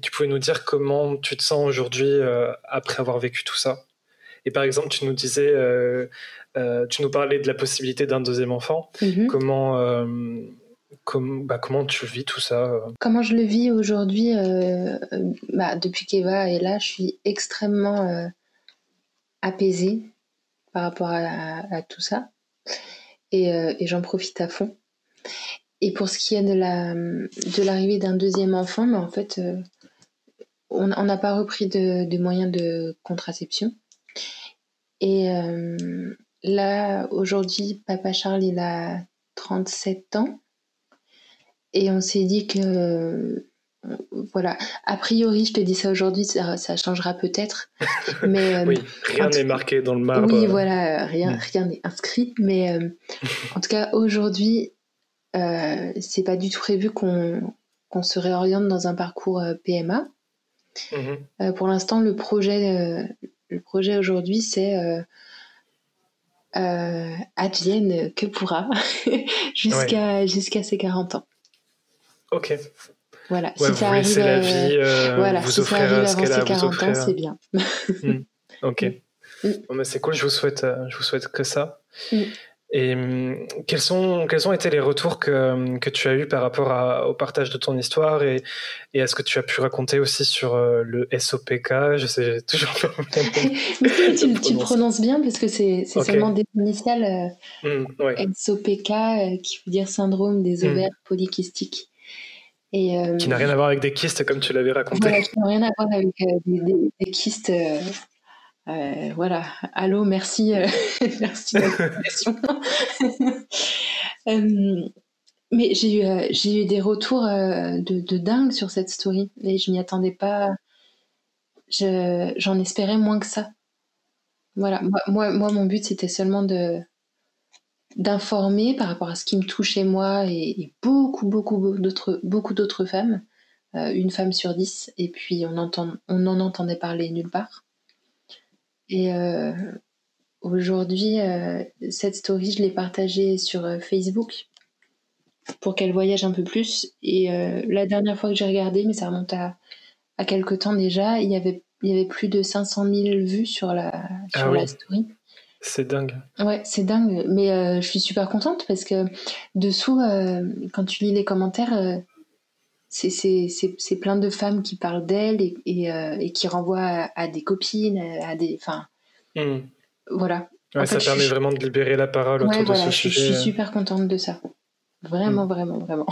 tu pouvais nous dire comment tu te sens aujourd'hui euh, après avoir vécu tout ça. Et par exemple, tu nous disais, euh, euh, tu nous parlais de la possibilité d'un deuxième enfant. Mm-hmm. Comment... Euh, Comme, bah, comment tu vis tout ça? Comment je le vis aujourd'hui, euh, bah, depuis qu'Eva est là, je suis extrêmement euh, apaisée par rapport à, à, à tout ça, et, euh, et j'en profite à fond. Et pour ce qui est de, la, de l'arrivée d'un deuxième enfant, mais en fait, euh, on n'a pas repris de, de moyens de contraception. Et euh, là, aujourd'hui, papa Charles, il a trente-sept ans. Et on s'est dit que, euh, voilà, a priori, je te dis ça aujourd'hui, ça, ça changera peut-être. Mais, euh, oui, rien n'est marqué dans le marbre. Oui, voilà, rien, rien n'est inscrit. Mais euh, en tout cas, aujourd'hui, euh, c'est pas du tout prévu qu'on, qu'on se réoriente dans un parcours P M A. Mmh. Euh, pour l'instant, le projet, euh, le projet aujourd'hui, c'est... Euh, euh, advienne que pourra, jusqu'à, ouais. jusqu'à ses quarante ans. Ok. Voilà, ouais, si vous ça arrive à... la vie, euh, voilà, vous si ça arrive avant ses quarante ans, c'est bien. Mmh. Ok. Mmh. Bon, ben c'est cool, je vous souhaite, je vous souhaite que ça. Mmh. Et hum, quels, sont, quels ont été les retours que, que tu as eus par rapport à, au partage de ton histoire, et, et à ce que tu as pu raconter aussi sur euh, le S O P K? Je sais, j'ai toujours pas... Mais tu, tu, prononce. tu prononces bien, parce que c'est, c'est okay. seulement des initiales euh, mm, ouais. S O P K, euh, qui veut dire syndrome des ovaires mm. polykystiques. Et, euh, qui n'a rien à voir avec des kystes, comme tu l'avais raconté. Voilà, qui n'a rien à voir avec euh, des, des, des kystes... Euh... Euh, voilà, allô, merci, euh, merci de l'invitation. euh, mais j'ai eu, euh, j'ai eu des retours euh, de, de dingue sur cette story, et je m'y attendais pas. Je, j'en espérais moins que ça. Voilà, moi, moi, moi mon but, c'était seulement de, d'informer par rapport à ce qui me touchait moi, et, et beaucoup, beaucoup d'autres, beaucoup d'autres femmes, euh, une femme sur dix, et puis on, entend, on en entendait parler nulle part. Et euh, aujourd'hui, euh, cette story, je l'ai partagée sur Facebook pour qu'elle voyage un peu plus. Et euh, la dernière fois que j'ai regardé, mais ça remonte à, à quelques temps déjà, il y avait, il y avait plus de cinq cent mille vues sur la, sur ah la oui. story. C'est dingue. Ouais, c'est dingue. Mais euh, je suis super contente, parce que dessous, euh, quand tu lis les commentaires, euh, c'est, c'est, c'est, c'est plein de femmes qui parlent d'elles et, et, euh, et qui renvoient à, à des copines, à des... Enfin, mmh. voilà. Ouais, en ça fait, permet je, vraiment de libérer la parole ouais, autour voilà, de ce je, sujet. Je suis super contente de ça. Vraiment, mmh. vraiment, vraiment.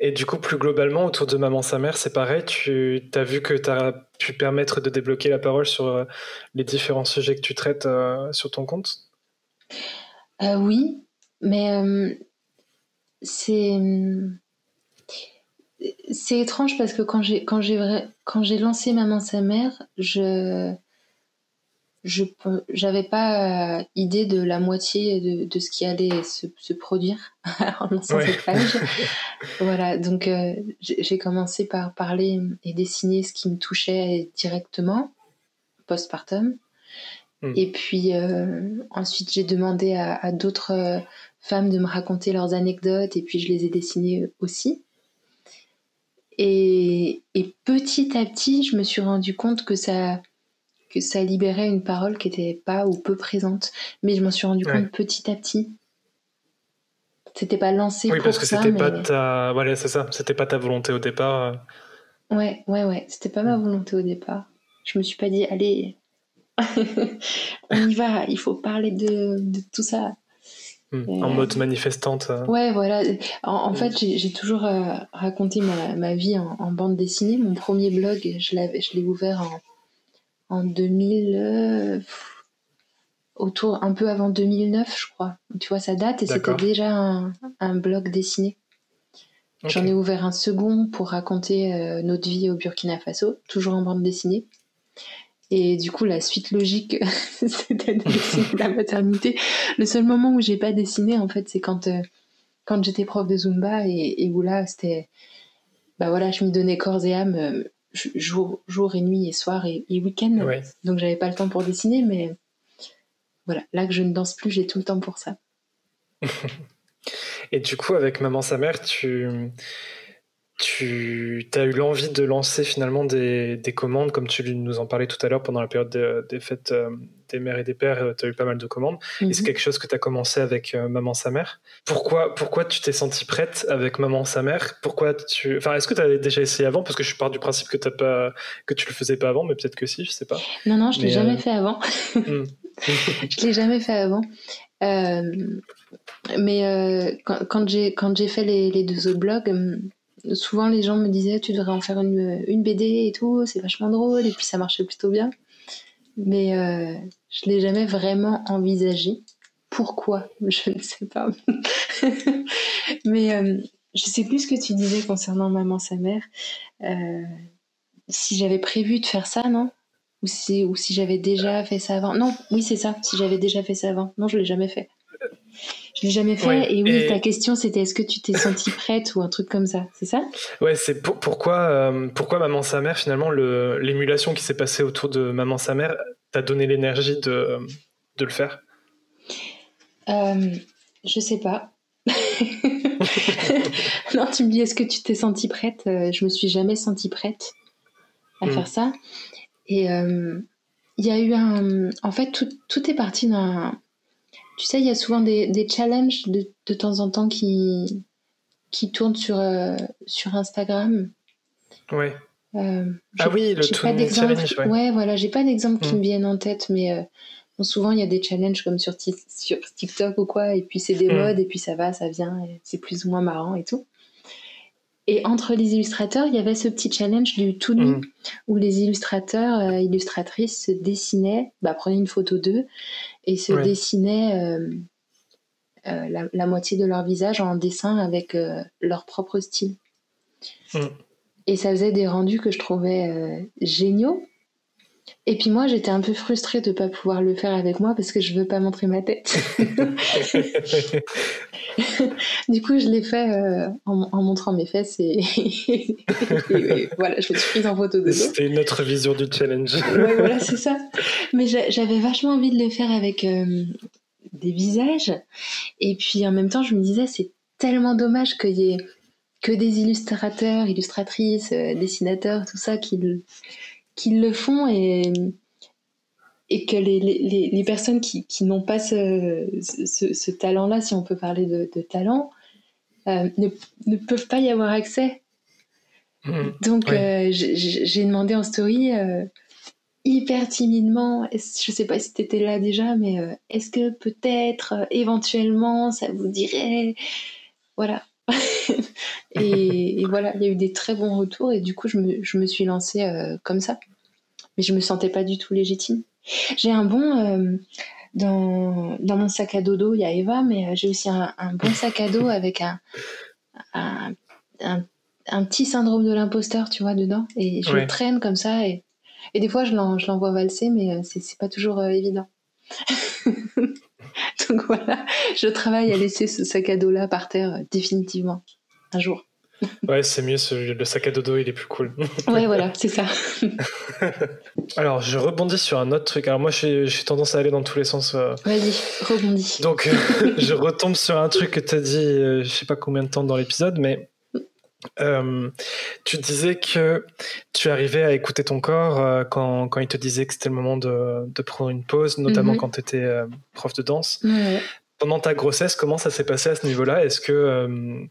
Et du coup, plus globalement, autour de Maman sa mère, c'est pareil, tu as vu que tu as pu permettre de débloquer la parole sur euh, les différents sujets que tu traites euh, sur ton compte ? euh, Oui, mais euh, c'est, c'est étrange parce que quand j'ai, quand j'ai, quand j'ai lancé Maman sa mère, je... Je j'avais pas euh, idée de la moitié de, de ce qui allait se, se produire en lançant ouais. cette page. Voilà, donc euh, j'ai commencé par parler et dessiner ce qui me touchait directement, postpartum. Mm. Et puis euh, ensuite j'ai demandé à, à d'autres euh, femmes de me raconter leurs anecdotes et puis je les ai dessinées aussi. Et, et petit à petit, je me suis rendu compte que ça... que ça libérait une parole qui n'était pas ou peu présente. Mais je m'en suis rendu ouais. compte petit à petit. C'était pas lancé oui, pour ça. Oui, parce que ça, c'était mais... pas ta... Voilà, c'est ça. C'était pas ta volonté au départ. Ouais, ouais, ouais. C'était pas ma volonté au départ. Je me suis pas dit, allez, on y va, il faut parler de, de tout ça. Mmh. Euh... En mode manifestante. Ouais, voilà. En, en mmh. fait, j'ai, j'ai toujours euh, raconté ma, ma vie en, en bande dessinée. Mon premier blog, je, l'avais, je l'ai ouvert en... En deux mille, euh, pff, autour, un peu avant deux mille neuf, je crois. Tu vois, ça date et D'accord. c'était déjà un, un blog dessiné. Okay. J'en ai ouvert un second pour raconter euh, notre vie au Burkina Faso, toujours en bande dessinée. Et du coup, la suite logique, c'était de dessiner la maternité. Le seul moment où j'ai pas dessiné, en fait, c'est quand, euh, quand j'étais prof de Zumba et, et où là, c'était. Bah voilà, je m'y donnais corps et âme. Euh, Jour, jour et nuit et soir et, et week-end ouais. donc j'avais pas le temps pour dessiner, mais voilà, là que je ne danse plus, j'ai tout le temps pour ça. Et du coup, avec Maman sa mère, tu tu as eu l'envie de lancer finalement des, des commandes, comme tu nous en parlais tout à l'heure pendant la période de, des fêtes euh, des mères et des pères, tu as eu pas mal de commandes mm-hmm. et c'est quelque chose que tu as commencé avec euh, Maman sa mère. Pourquoi, pourquoi tu t'es sentie prête avec Maman sa mère? Pourquoi tu... enfin, est-ce que tu avais déjà essayé avant? Parce que je pars du principe que, t'as pas... que tu le faisais pas avant, mais peut-être que si, je sais pas. Non, non, je l'ai mais, jamais euh... fait avant. mm. Je l'ai jamais fait avant. Euh... Mais euh, quand, quand, j'ai, quand j'ai fait les, les deux autres blogs, souvent les gens me disaient tu devrais en faire une, une B D et tout, c'est vachement drôle, et puis ça marchait plutôt bien, mais euh, je l'ai jamais vraiment envisagé. Pourquoi, je ne sais pas. Mais euh, je sais plus ce que tu disais concernant Maman sa mère, euh, si j'avais prévu de faire ça, non, ou si, ou si j'avais déjà fait ça avant. Non, oui, c'est ça, si j'avais déjà fait ça avant. Non, je l'ai jamais fait. Je l'ai jamais fait, ouais, et oui, et... ta question c'était est-ce que tu t'es sentie prête ou un truc comme ça, c'est ça ? Ouais, c'est pour, pourquoi, euh, pourquoi Maman sa mère, finalement, le, l'émulation qui s'est passée autour de Maman sa mère t'a donné l'énergie de, de le faire ? euh, Je sais pas. Non, tu me dis est-ce que tu t'es sentie prête ? Je me suis jamais sentie prête à mmh. faire ça. Et il euh, y a eu un... En fait, tout, tout est parti d'un... Tu sais, il y a souvent des, des challenges de, de temps en temps qui, qui tournent sur, euh, sur Instagram. Ouais. Euh, ah oui, le tout des challenges. Ouais. ouais, voilà, j'ai pas d'exemple mmh. qui me viennent en tête, mais euh, bon, souvent il y a des challenges comme sur, t- sur TikTok ou quoi, et puis c'est des mmh. modes, et puis ça va, ça vient, et c'est plus ou moins marrant et tout. Et entre les illustrateurs, il y avait ce petit challenge du tout nu, mmh. où les illustrateurs, euh, illustratrices se dessinaient, bah, prenaient une photo d'eux, et se ouais. dessinaient euh, euh, la, la moitié de leur visage en dessin avec euh, leur propre style. Mmh. Et ça faisait des rendus que je trouvais euh, géniaux. Et puis moi, j'étais un peu frustrée de ne pas pouvoir le faire avec moi parce que je ne veux pas montrer ma tête. Du coup, je l'ai fait euh, en, en montrant mes fesses et, et, et voilà, je me suis prise en photo de dos. C'était une autre vision du challenge. Ouais, voilà, c'est ça. Mais j'avais vachement envie de le faire avec euh, des visages. Et puis en même temps, je me disais, c'est tellement dommage qu'il y ait que des illustrateurs, illustratrices, euh, dessinateurs, tout ça qui... Le... qu'ils le font et, et que les, les, les personnes qui, qui n'ont pas ce, ce, ce talent-là, si on peut parler de, de talent, euh, ne, ne peuvent pas y avoir accès. Mmh, Donc, oui. euh, j'ai demandé en story, euh, hyper timidement, je ne sais pas si tu étais là déjà, mais euh, est-ce que peut-être, euh, éventuellement, ça vous dirait... Voilà. et, et voilà, il y a eu des très bons retours, et du coup, je me, je me suis lancée euh, comme ça. Mais je ne me sentais pas du tout légitime. J'ai un bon... Euh, dans, dans mon sac à dodo, il y a Eva, mais j'ai aussi un, un bon sac à dos avec un... un, un un petit syndrome de l'imposteur, tu vois, dedans, et je ouais. le traîne comme ça, et, et des fois je l'envoie valser, mais c'est, c'est pas toujours euh, évident. Donc voilà, je travaille à laisser ce sac à dos là par terre euh, définitivement, un jour. Ouais, c'est mieux, ce, le sac à dodo il est plus cool. Ouais, voilà, c'est ça. Alors, je rebondis sur un autre truc. Alors moi, j'ai tendance à aller dans tous les sens. Euh... Vas-y, rebondis. Donc, euh, je retombe sur un truc que t'as dit, euh, je sais pas combien de temps dans l'épisode, mais Euh, tu disais que tu arrivais à écouter ton corps euh, quand, quand il te disait que c'était le moment de, de prendre une pause, notamment mm-hmm. quand tu étais euh, prof de danse. Mm-hmm. Pendant ta grossesse, comment ça s'est passé à ce niveau-là ? Est-ce que, euh,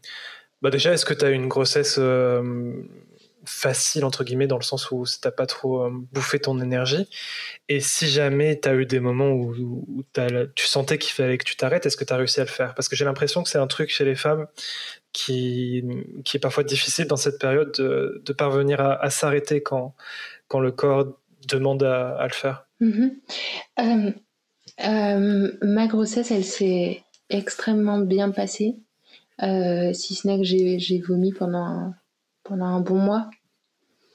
bah déjà, est-ce que tu as eu une grossesse euh, facile, entre guillemets, dans le sens où ça t'a pas trop euh, bouffé ton énergie ? Et si jamais tu as eu des moments où, où tu sentais qu'il fallait que tu t'arrêtes, est-ce que tu as réussi à le faire ? Parce que j'ai l'impression que c'est un truc chez les femmes Qui, qui est parfois difficile dans cette période de, de parvenir à, à s'arrêter quand, quand le corps demande à, à le faire. Mmh. Euh, euh, ma grossesse, elle s'est extrêmement bien passée, euh, si ce n'est que j'ai, j'ai vomi pendant un, pendant un bon mois.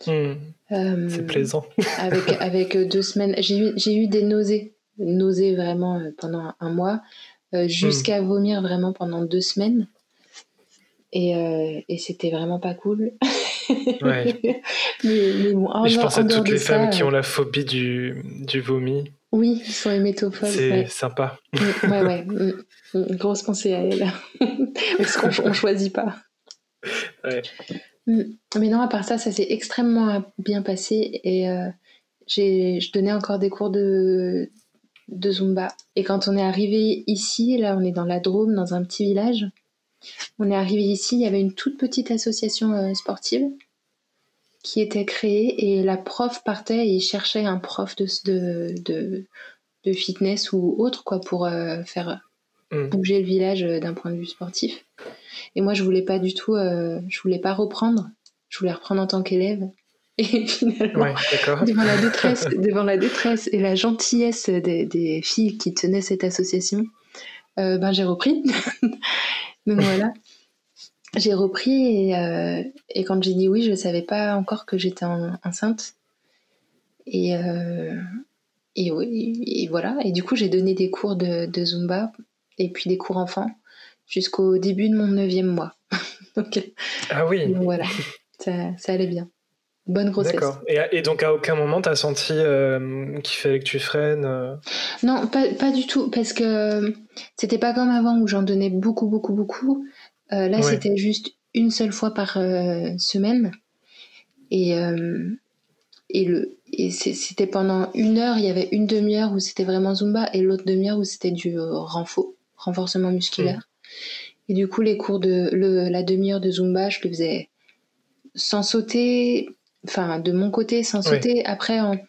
Mmh. Euh, C'est plaisant. avec, avec deux semaines, j'ai eu, j'ai eu des nausées, nausées vraiment pendant un mois, euh, jusqu'à mmh. vomir vraiment pendant deux semaines. Et, euh, et c'était vraiment pas cool. Ouais. mais, mais bon, en, je pense en, en à toutes les ça, femmes euh... qui ont la phobie du, du vomi. Oui, ils sont hémétophobes. C'est ouais. sympa. Oui, ouais, ouais. Une grosse pensée à elle. Parce qu'on ne choisit pas. Ouais. Mais non, à part ça, ça s'est extrêmement bien passé. Et euh, j'ai, je donnais encore des cours de, de Zumba. Et quand on est arrivé ici, là, on est dans la Drôme, dans un petit village. On est arrivé ici, il y avait une toute petite association euh, sportive qui était créée, et la prof partait et cherchait un prof de, de, de, de fitness ou autre, quoi, pour euh, faire mmh. bouger le village euh, d'un point de vue sportif. Et moi, je voulais pas du tout, euh, je voulais pas reprendre, je voulais reprendre en tant qu'élève. Et finalement, ouais, devant, la détresse, devant la détresse et la gentillesse des, des filles qui tenaient cette association, euh, ben, j'ai repris. Donc voilà, j'ai repris, et, euh, et quand j'ai dit oui, je ne savais pas encore que j'étais en, enceinte. Et, euh, et, et, et voilà, et du coup j'ai donné des cours de, de Zumba, et puis des cours enfants, jusqu'au début de mon neuvième mois. donc, ah oui. Donc voilà, ça, ça allait bien. Bonne grossesse. D'accord. Et, et donc à aucun moment tu as senti euh, qu'il fallait que tu freines euh... Non, pas, pas du tout, parce que c'était pas comme avant où j'en donnais beaucoup, beaucoup, beaucoup. Euh, là, ouais. c'était juste une seule fois par euh, semaine. Et, euh, et, le, et c'était pendant une heure, il y avait une demi-heure où c'était vraiment Zumba, et l'autre demi-heure où c'était du euh, renfo, renforcement musculaire. Mmh. Et du coup, les cours de le, la demi-heure de Zumba, je le faisais sans sauter... Enfin, de mon côté, sans sauter. Oui. Après, en,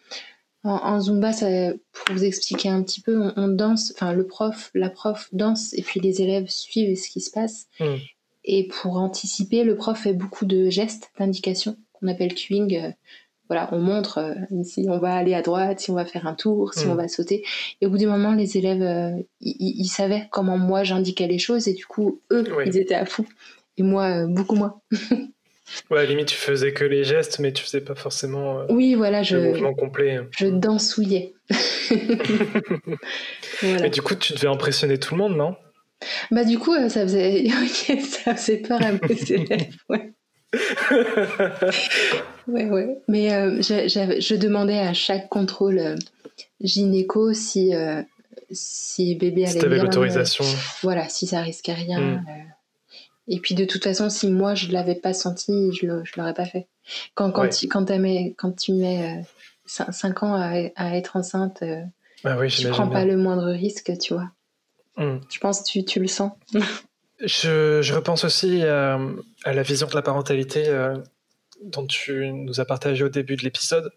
en, en Zumba, ça, pour vous expliquer un petit peu, on, on danse, enfin, le prof, la prof danse, et puis les élèves suivent ce qui se passe. Mm. Et pour anticiper, le prof fait beaucoup de gestes, d'indications, qu'on appelle cueing. Euh, voilà, on montre euh, si on va aller à droite, si on va faire un tour, si mm. on va sauter. Et au bout du moment, les élèves, ils euh, savaient comment moi j'indiquais les choses, et du coup, eux, oui. ils étaient à fond. Et moi, euh, beaucoup moins. Ouais, à la limite, tu faisais que les gestes, mais tu faisais pas forcément euh, oui, voilà, le je, mouvement complet. Je dansouillais. Voilà. Mais du coup, tu devais impressionner tout le monde, non ? Bah du coup, euh, ça, faisait... okay, ça faisait peur à mes élèves, ouais. ouais, ouais. Mais euh, je, je demandais à chaque contrôle euh, gynéco si, euh, si bébé allait bien. Si t'avais l'autorisation. Euh, voilà, si ça risquait rien. Mm. Euh... Et puis de toute façon, si moi je l'avais pas senti, je le, je l'aurais pas fait. Quand quand ouais. tu quand, quand tu mets cinq ans à, à être enceinte, ah oui, tu prends pas bien. le moindre risque, tu vois. Mm. Je pense que tu tu le sens. Je, je repense aussi euh, à la vision de la parentalité euh, dont tu nous as partagé au début de l'épisode.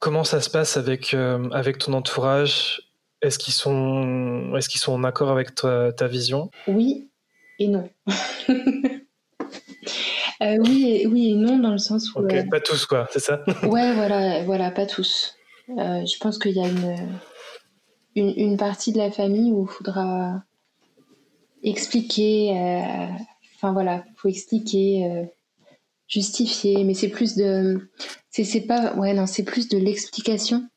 Comment ça se passe avec, euh, avec ton entourage ? Est-ce qu'ils sont, est-ce qu'ils sont en accord avec ta, ta vision ? Oui et non. euh, oui, et, oui et non, dans le sens où... Okay, euh... Pas tous, quoi, c'est ça ? Ouais, voilà, voilà, pas tous. Euh, je pense qu'il y a une, une, une partie de la famille où il faudra... expliquer, euh, enfin voilà, faut expliquer, euh, justifier, mais c'est plus de, c'est, c'est pas, ouais non, c'est plus de l'explication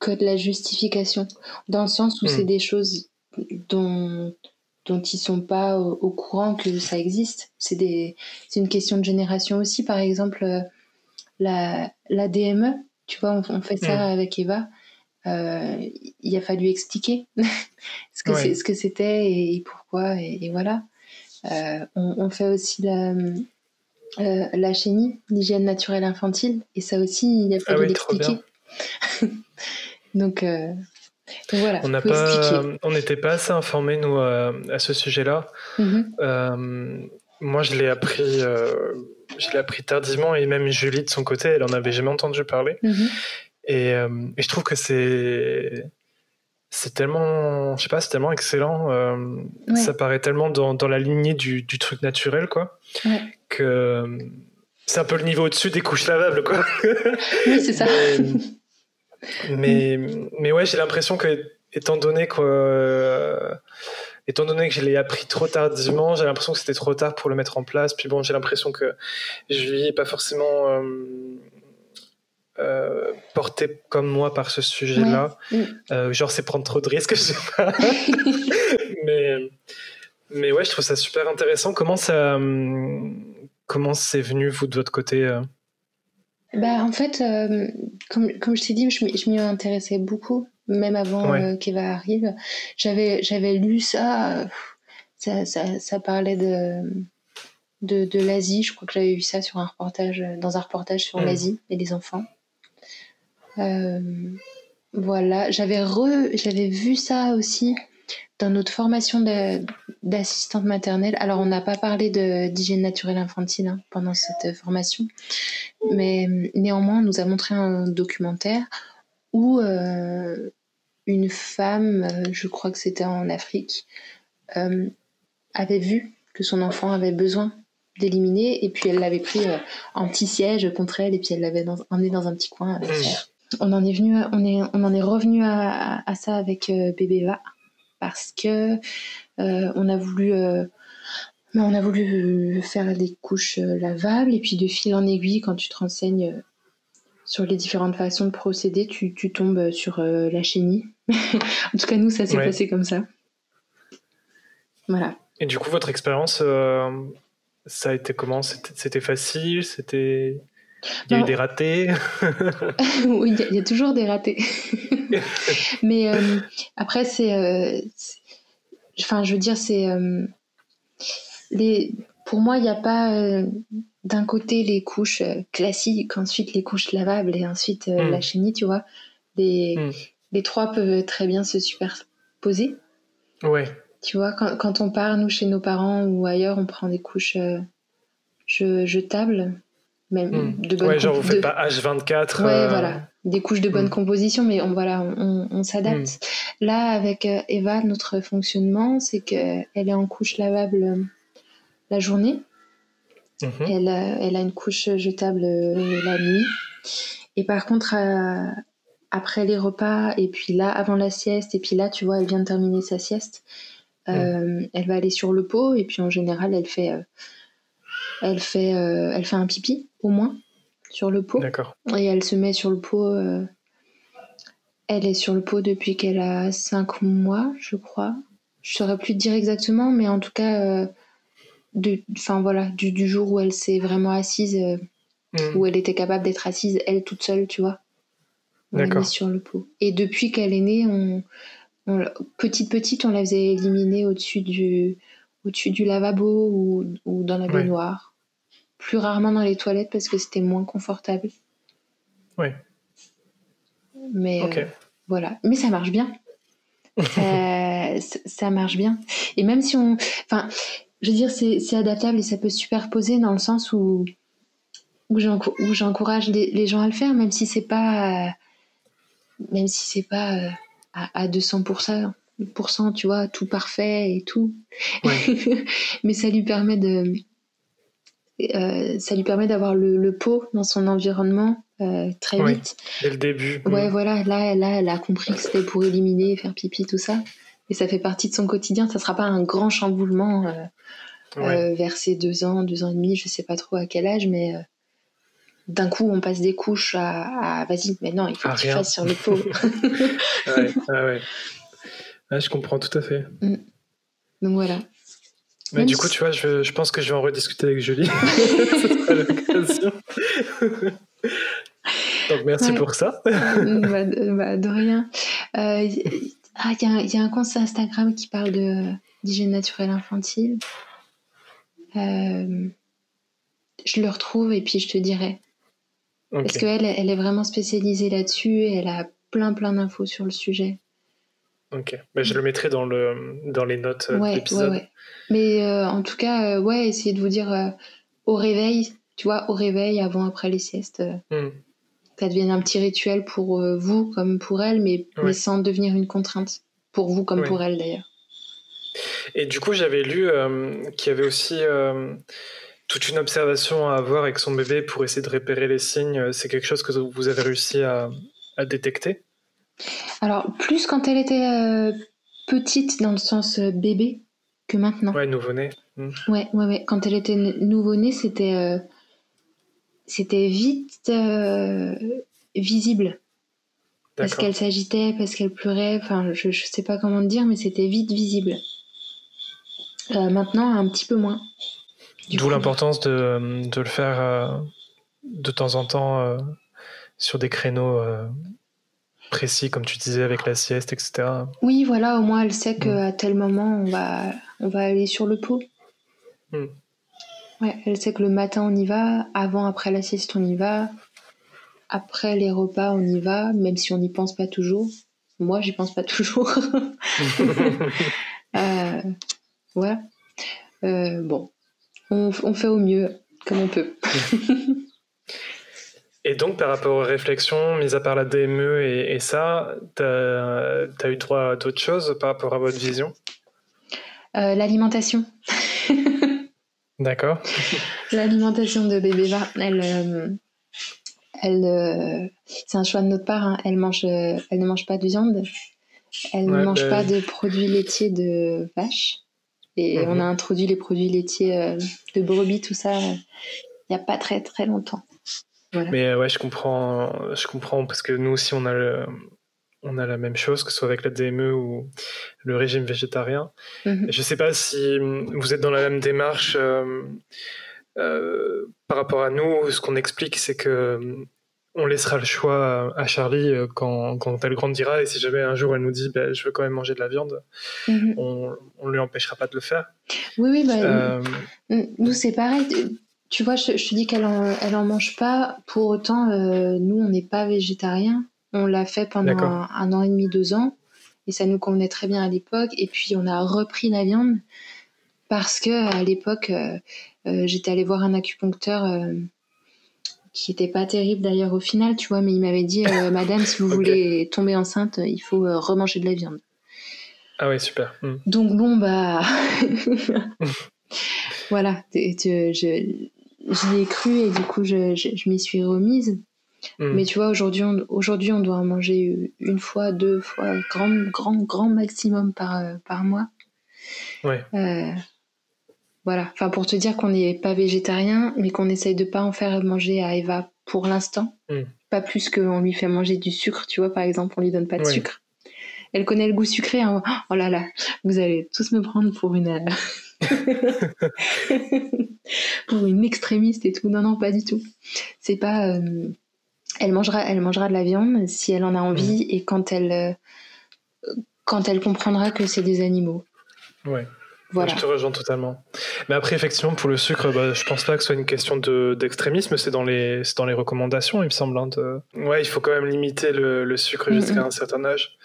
que de la justification, dans le sens où mmh. c'est des choses dont, dont ils sont pas au, au courant que ça existe. C'est des, c'est une question de génération aussi, par exemple euh, la, la D M E, tu vois, on, on fait ça mmh. avec Eva. Euh, il a fallu expliquer ce, que ouais. c'est, ce que c'était et, et pourquoi et, et voilà euh, on, on fait aussi la, euh, la chénie, l'hygiène naturelle infantile, et ça aussi il a fallu ah oui, l'expliquer. donc, euh, donc voilà, on n'a pas, on n'était pas assez informés nous euh, à ce sujet là. mm-hmm. euh, moi je l'ai appris euh, je l'ai appris tardivement, et même Julie de son côté elle en avait jamais entendu parler. mm-hmm. Et, euh, et je trouve que c'est c'est tellement, je sais pas, c'est tellement excellent. Euh, ouais. Ça paraît tellement dans dans la lignée du du truc naturel, quoi. Ouais. Que c'est un peu le niveau au-dessus des couches lavables, quoi. Oui, c'est ça. mais mais, mais ouais, j'ai l'impression que étant donné que euh, étant donné que je l'ai appris trop tardivement, j'ai l'impression que c'était trop tard pour le mettre en place. Puis bon, j'ai l'impression que Julie est pas forcément euh, Euh, porté comme moi par ce sujet-là. ouais. euh, genre c'est prendre trop de risques, je sais pas. mais mais ouais, je trouve ça super intéressant. Comment ça comment c'est venu vous de votre côté? Bah en fait euh, comme comme je t'ai dit, je, je m'y intéressais beaucoup même avant ouais. euh, qu'Eva arrive. J'avais j'avais lu ça, euh, ça ça ça parlait de de de l'Asie. Je crois que j'avais vu ça sur un reportage dans un reportage sur mmh. l'Asie et les enfants. Euh, voilà, j'avais re, j'avais vu ça aussi dans notre formation de, d'assistante maternelle. Alors on n'a pas parlé de, d'hygiène naturelle infantile hein, pendant cette formation, mais néanmoins on nous a montré un documentaire où euh, une femme, je crois que c'était en Afrique, euh, avait vu que son enfant avait besoin d'éliminer, et puis elle l'avait pris euh, en petit siège contre elle, et puis elle l'avait dans, emmené dans un petit coin avec elle. On en est venu, on est, on en est revenu à, à, à ça avec euh, bébé Eva, parce que euh, on a voulu, euh, on a voulu faire des couches euh, lavables, et puis de fil en aiguille, quand tu te renseignes euh, sur les différentes façons de procéder, tu, tu tombes sur euh, la chenille. En tout cas, nous, ça s'est ouais. passé comme ça. Voilà. Et du coup, votre expérience, euh, ça a été comment ? C'était, c'était facile ? C'était Il y a non. eu des ratés. Oui, il y, y a toujours des ratés. Mais euh, après, c'est, euh, c'est... Enfin, je veux dire, c'est... Euh, les... Pour moi, il n'y a pas euh, d'un côté les couches classiques, ensuite les couches lavables et ensuite euh, mmh. la chenille, tu vois. Les, mmh. les trois peuvent très bien se superposer. Ouais. Tu vois, quand, quand on part, nous, chez nos parents ou ailleurs, on prend des couches euh, jetables. Même mmh. de bonne ouais, genre comp- vous faites de... pas H vingt-quatre. Ouais, euh... voilà, des couches de bonne mmh. composition, mais on voilà, on, on s'adapte. Mmh. Là, avec Eva, notre fonctionnement, c'est que elle est en couche lavable la journée, mmh. elle, elle a une couche jetable la nuit, et par contre euh, après les repas, et puis là avant la sieste, et puis là tu vois, elle vient de terminer sa sieste, euh, mmh. elle va aller sur le pot, et puis en général, elle fait. Euh, Elle fait, euh, elle fait un pipi, au moins, sur le pot. D'accord. Et elle se met sur le pot. Euh, elle est sur le pot depuis qu'elle a cinq mois, je crois. Je ne saurais plus te dire exactement, mais en tout cas, euh, de, voilà, du, du jour où elle s'est vraiment assise, euh, mmh. où elle était capable d'être assise, elle toute seule, tu vois. On D'accord. la met sur le pot. Et depuis qu'elle est née, on, on, petite petite, on la faisait éliminer au-dessus du... au-dessus du lavabo ou, ou dans la baignoire. Ouais. Plus rarement dans les toilettes parce que c'était moins confortable. Oui. Mais okay. euh, voilà. Mais ça marche bien. Ça, bah, c- ça marche bien. Et même si on... Enfin, je veux dire, c'est, c'est adaptable et ça peut se superposer dans le sens où, où, j'enc- où j'encourage les, les gens à le faire, même si c'est pas... Euh, même si c'est pas euh, à, à deux cents pour cent, pourcent, tu vois, tout parfait et tout. Ouais. Mais ça lui permet de... Euh, ça lui permet d'avoir le, le pot dans son environnement euh, très oui, vite. Dès le début. Ouais, mmh. voilà. Là, là, elle a compris que c'était pour éliminer, faire pipi, tout ça. Et ça fait partie de son quotidien. Ça ne sera pas un grand chamboulement euh, ouais. euh, vers ses deux ans, deux ans et demi, je ne sais pas trop à quel âge, mais euh, d'un coup, on passe des couches à, à vas-y, mais non, il faut ah, que rien. tu fasses sur le pot. ouais, ah ouais. Là, je comprends tout à fait. Mmh. Donc voilà. Mais du coup, tu vois, je, je pense que je vais en rediscuter avec Julie. C'est l'occasion. Donc, merci ouais. pour ça. bah, de, bah, de rien. Il euh, ah, y, y a un compte sur Instagram qui parle de, d'hygiène naturelle infantile. Euh, je le retrouve et puis je te dirai. Okay. Parce qu'elle, elle est vraiment spécialisée là-dessus et elle a plein, plein d'infos sur le sujet. Ok, bah, je le mettrai dans, le, dans les notes ouais, de l'épisode. Ouais, ouais. Mais euh, en tout cas, euh, ouais, essayez de vous dire euh, au réveil, tu vois, au réveil, avant, après les siestes, euh, mm. ça devient un petit rituel pour euh, vous comme pour elle, mais, ouais. mais sans devenir une contrainte, pour vous comme ouais. pour elle d'ailleurs. Et du coup, j'avais lu euh, qu'il y avait aussi euh, toute une observation à avoir avec son bébé pour essayer de repérer les signes. C'est quelque chose que vous avez réussi à, à détecter ? Alors, plus quand elle était euh, petite, dans le sens euh, bébé, que maintenant. Ouais, nouveau-né. Mmh. Ouais, ouais, ouais. Quand elle était n- nouveau-né, c'était, euh, c'était vite euh, visible. D'accord. Parce qu'elle s'agitait, parce qu'elle pleurait, enfin, je, je sais pas comment te dire, mais c'était vite visible. Euh, maintenant, un petit peu moins. D'où coup, l'importance de, de le faire euh, de temps en temps euh, sur des créneaux... Euh... précis, comme tu disais, avec la sieste, et cetera. Oui, voilà, au moins elle sait qu'à mm. tel moment, on va, on va aller sur le pot. Mm. Ouais, elle sait que le matin, on y va. Avant, après la sieste, on y va. Après les repas, on y va, même si on n'y pense pas toujours. Moi, j'y pense pas toujours. euh, ouais. Euh, bon, on, on fait au mieux, comme on peut. Et donc, par rapport aux réflexions, mis à part la D M E et, et ça, t'as, t'as eu droit à d'autres choses par rapport à votre vision ? euh, L'alimentation. D'accord. L'alimentation de bébé, elle, euh, elle, euh, c'est un choix de notre part. Hein. Elle, mange, euh, elle ne mange pas de viande. Elle ouais, ne mange ben... pas de produits laitiers de vache. Et mmh. on a introduit les produits laitiers euh, de brebis, tout ça, il euh, n'y a pas très très longtemps. Voilà. Mais ouais, je comprends, je comprends parce que nous aussi on a, le, on a la même chose, que ce soit avec la D M E ou le régime végétarien. Mm-hmm. Je sais pas si vous êtes dans la même démarche euh, euh, par rapport à nous. Ce qu'on explique, c'est que on laissera le choix à Charlie quand, quand elle grandira, et si jamais un jour elle nous dit bah, je veux quand même manger de la viande, mm-hmm. on, on lui empêchera pas de le faire. Oui, oui, bah, euh, nous c'est pareil. Tu vois, je, je te dis qu'elle en, elle en mange pas. Pour autant, euh, nous, on n'est pas végétariens. On l'a fait pendant un, un an et demi, deux ans. Et ça nous convenait très bien à l'époque. Et puis, on a repris la viande parce qu'à l'époque, euh, euh, j'étais allée voir un acupuncteur euh, qui n'était pas terrible d'ailleurs au final, tu vois. Mais il m'avait dit, euh, madame, si vous okay. voulez tomber enceinte, il faut euh, remanger de la viande. Ah ouais, super. Mmh. Donc bon, bah... voilà, tu, tu, je... j'y ai cru et du coup je, je, je m'y suis remise. Mmh. Mais tu vois, aujourd'hui on, aujourd'hui on doit en manger une fois, deux fois, grand, grand, grand maximum par, euh, par mois. Ouais. Euh, voilà, enfin pour te dire qu'on n'est pas végétarien, mais qu'on essaye de pas en faire manger à Eva pour l'instant. Mmh. Pas plus qu'on lui fait manger du sucre, tu vois, par exemple, on lui donne pas de ouais. sucre. Elle connaît le goût sucré, hein. Oh là là, vous allez tous me prendre pour une... pour une extrémiste et tout. Non, non, pas du tout. C'est pas... Euh... Elle mangera, elle mangera de la viande si elle en a envie mmh. et quand elle, euh... quand elle comprendra que c'est des animaux. Ouais. Voilà. Je te rejoins totalement. Mais après, effectivement, pour le sucre, bah, je pense pas que ce soit une question de, d'extrémisme. C'est dans les, c'est dans les recommandations, il me semble. Hein, de... Ouais, il faut quand même limiter le, le sucre mmh, jusqu'à mmh. un certain âge.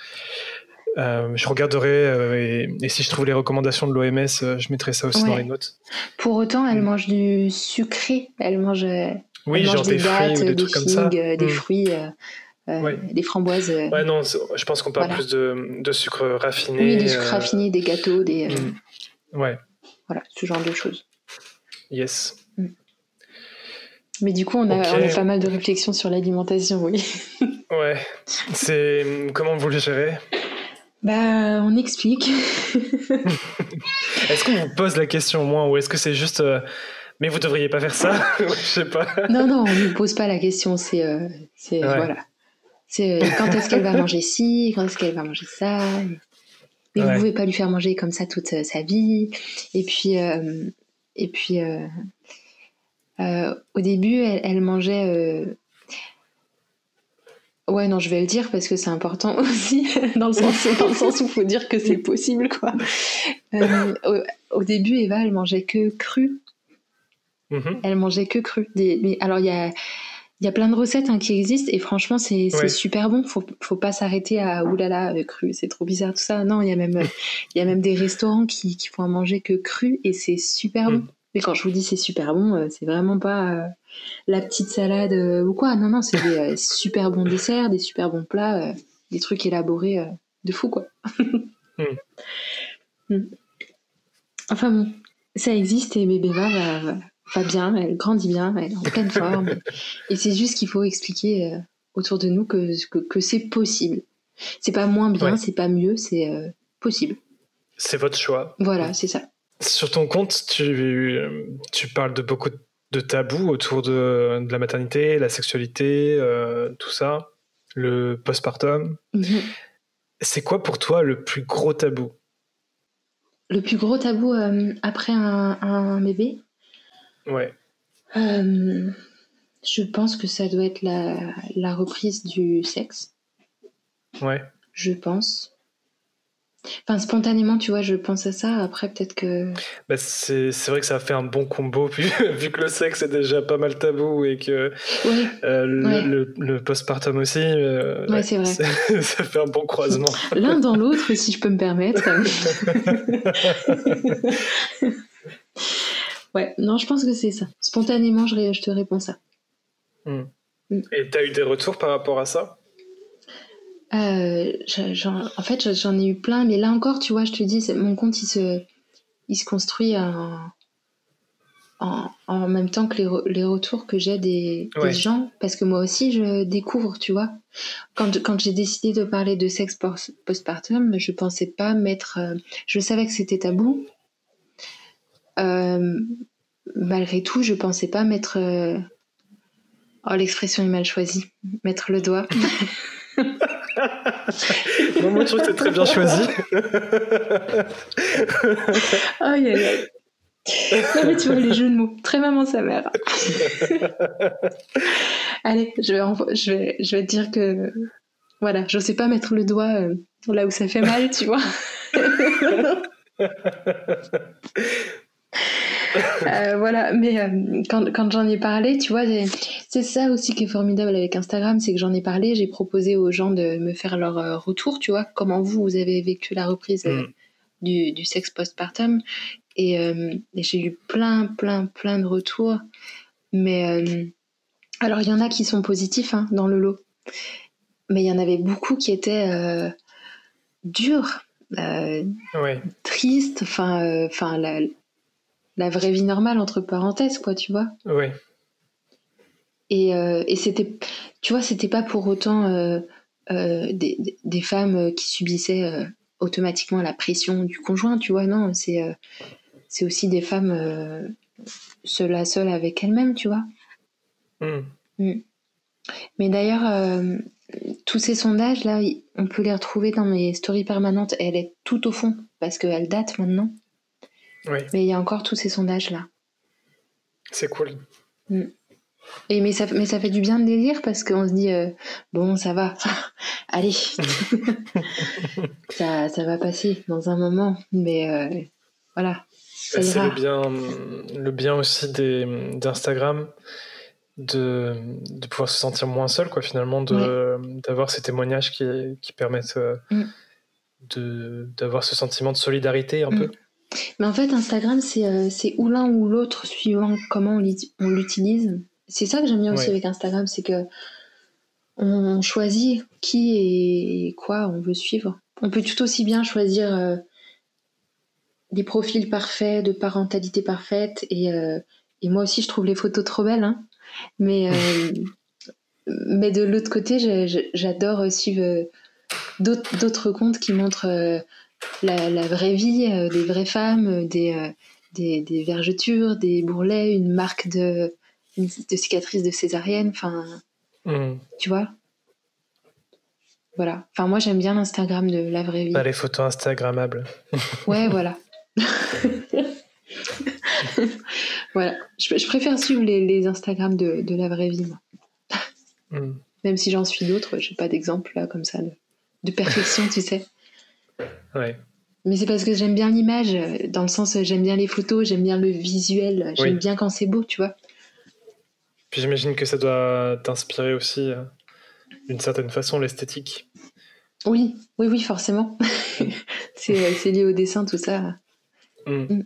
Euh, je regarderai euh, et, et si je trouve les recommandations de l'O M S, euh, je mettrai ça aussi ouais. dans les notes. Pour autant, elle mange du sucré, elle mange, oui, elle mange genre des, des dattes, fruits ou des, des trucs figues, comme ça. Des mmh. fruits, euh, ouais. des framboises. Euh, ouais, non, je pense qu'on parle voilà. plus de, de sucre raffiné. Oui, du sucre euh... raffiné, des gâteaux, des. Mmh. Ouais. Voilà, ce genre de choses. Yes. Mmh. Mais du coup, on a, okay. on a pas mal de réflexions sur l'alimentation, oui. Ouais. C'est comment vous le gérez? Bah, on explique. Est-ce qu'on vous pose la question au moins, ou est-ce que c'est juste euh, mais vous devriez pas faire ça? Je sais pas. Non, non, on nous pose pas la question. C'est, euh, c'est ouais. voilà. C'est euh, quand est-ce qu'elle va manger ci, quand est-ce qu'elle va manger ça. Mais ouais. vous pouvez pas lui faire manger comme ça toute euh, sa vie. Et puis, euh, et puis, euh, euh, au début, elle, elle mangeait. Euh, Ouais, non, je vais le dire parce que c'est important aussi, dans le sens, dans le sens où il faut dire que c'est possible, quoi. Euh, au, au début, Eva, elle mangeait que cru. Mm-hmm. Elle mangeait que cru. Des, mais, alors, il y a, y a plein de recettes hein, qui existent et franchement, c'est, c'est ouais. super bon. Faut, faut pas s'arrêter à oulala, euh, cru, c'est trop bizarre, tout ça. Non, il y a même, y a même des restaurants qui, qui font à manger que cru et c'est super mm. bon. Mais quand je vous dis c'est super bon, euh, c'est vraiment pas euh, la petite salade euh, ou quoi. Non, non, c'est des euh, super bons desserts, des super bons plats, euh, des trucs élaborés euh, de fou, quoi. mm. Mm. Enfin bon, ça existe et bébé va, va, va, va bien, elle grandit bien, elle est en pleine forme. Et, et c'est juste qu'il faut expliquer euh, autour de nous que, que, que c'est possible. C'est pas moins bien, ouais. c'est pas mieux, c'est euh, possible. C'est votre choix. Voilà, c'est ça. Sur ton compte, tu, tu parles de beaucoup de tabous autour de, de la maternité, la sexualité, euh, tout ça, le postpartum. Mm-hmm. C'est quoi pour toi le plus gros tabou? Le plus gros tabou euh, après un, un bébé? Ouais. Euh, je pense que ça doit être la, la reprise du sexe. Ouais. Je pense. Enfin, spontanément, tu vois, je pense à ça. Après, peut-être que... Bah c'est, c'est vrai que ça fait un bon combo, vu, vu que le sexe est déjà pas mal tabou et que oui. euh, le, ouais. le, le postpartum aussi. Euh, ouais, ouais, c'est vrai. C'est, ça fait un bon croisement. L'un dans l'autre, si je peux me permettre. Ouais, non, je pense que c'est ça. Spontanément, je, ré, je te réponds ça. Mm. Mm. Et t'as eu des retours par rapport à ça ? Euh, j'en, en fait j'en ai eu plein, mais là encore tu vois je te dis mon compte il se, il se construit en, en, en même temps que les, re, les retours que j'ai des, ouais. des gens, parce que moi aussi je découvre, tu vois, quand, quand j'ai décidé de parler de sexe postpartum je pensais pas mettre euh, je savais que c'était tabou euh, malgré tout je pensais pas mettre euh, oh l'expression est mal choisie, mettre le doigt. Non, moi je trouve que c'est très bien choisi. Aïe aïe aïe. Non mais tu vois les jeux de mots. Très maman sa mère. Allez, je vais, envo- je, vais, je vais te dire que voilà, je sais pas mettre le doigt euh, là où ça fait mal, tu vois. euh, voilà, mais euh, quand, quand j'en ai parlé, tu vois, c'est ça aussi qui est formidable avec Instagram, c'est que j'en ai parlé, j'ai proposé aux gens de me faire leur euh, retour, tu vois, comment vous, vous avez vécu la reprise euh, du, du sexe postpartum, et, euh, et j'ai eu plein, plein, plein de retours, mais euh, alors il y en a qui sont positifs hein, dans le lot, mais il y en avait beaucoup qui étaient euh, durs, euh, ouais. tristes, enfin, euh, enfin la La vraie vie normale, entre parenthèses, quoi, tu vois. Oui. Et, euh, et c'était, tu vois, c'était pas pour autant euh, euh, des, des femmes qui subissaient euh, automatiquement la pression du conjoint, tu vois, non, c'est, euh, c'est aussi des femmes euh, seules à seules avec elles-mêmes, tu vois. Mmh. Mmh. Mais d'ailleurs, euh, tous ces sondages-là, on peut les retrouver dans mes stories permanentes, elle est tout au fond, parce qu'elle date maintenant. Oui. Mais il y a encore tous ces sondages-là. C'est cool. Mm. Et mais, ça, mais ça fait du bien de les lire parce qu'on se dit euh, bon, ça va, allez, ça, ça va passer dans un moment. Mais euh, voilà. Ça ira. C'est le bien, le bien aussi des, d'Instagram de, de pouvoir se sentir moins seul, quoi, finalement, de, oui. d'avoir ces témoignages qui, qui permettent euh, mm. de, d'avoir ce sentiment de solidarité un mmh. peu. Mais en fait, Instagram, c'est, euh, c'est ou l'un ou l'autre, suivant comment on l'utilise. C'est ça que j'aime bien ouais. aussi avec Instagram, c'est que on choisit qui et quoi on veut suivre. On peut tout aussi bien choisir euh, des profils parfaits, de parentalité parfaite. Et, euh, et moi aussi, je trouve les photos trop belles. Hein. Mais, euh, mais de l'autre côté, je, je, j'adore suivre d'autres, d'autres comptes qui montrent euh, la, la vraie vie, euh, des vraies femmes, des, euh, des, des vergetures, des bourrelets, une marque de, une, de cicatrice de césarienne. Enfin... Mmh. Tu vois, voilà. Enfin, moi j'aime bien l'Instagram de la vraie vie. Pas les photos Instagrammables. Ouais, voilà. Voilà. Je, je préfère suivre les, les Instagrams de, de la vraie vie, moi. Mmh. Même si j'en suis d'autres, j'ai pas d'exemple là comme ça de, de perfection, tu sais. Ouais. Mais c'est parce que j'aime bien l'image, dans le sens j'aime bien les photos, j'aime bien le visuel, j'aime oui. bien quand c'est beau, tu vois. Puis j'imagine que ça doit t'inspirer aussi, euh, d'une certaine façon, l'esthétique. Oui, oui, oui, forcément. c'est, euh, c'est lié au dessin, tout ça. Mm. Mm.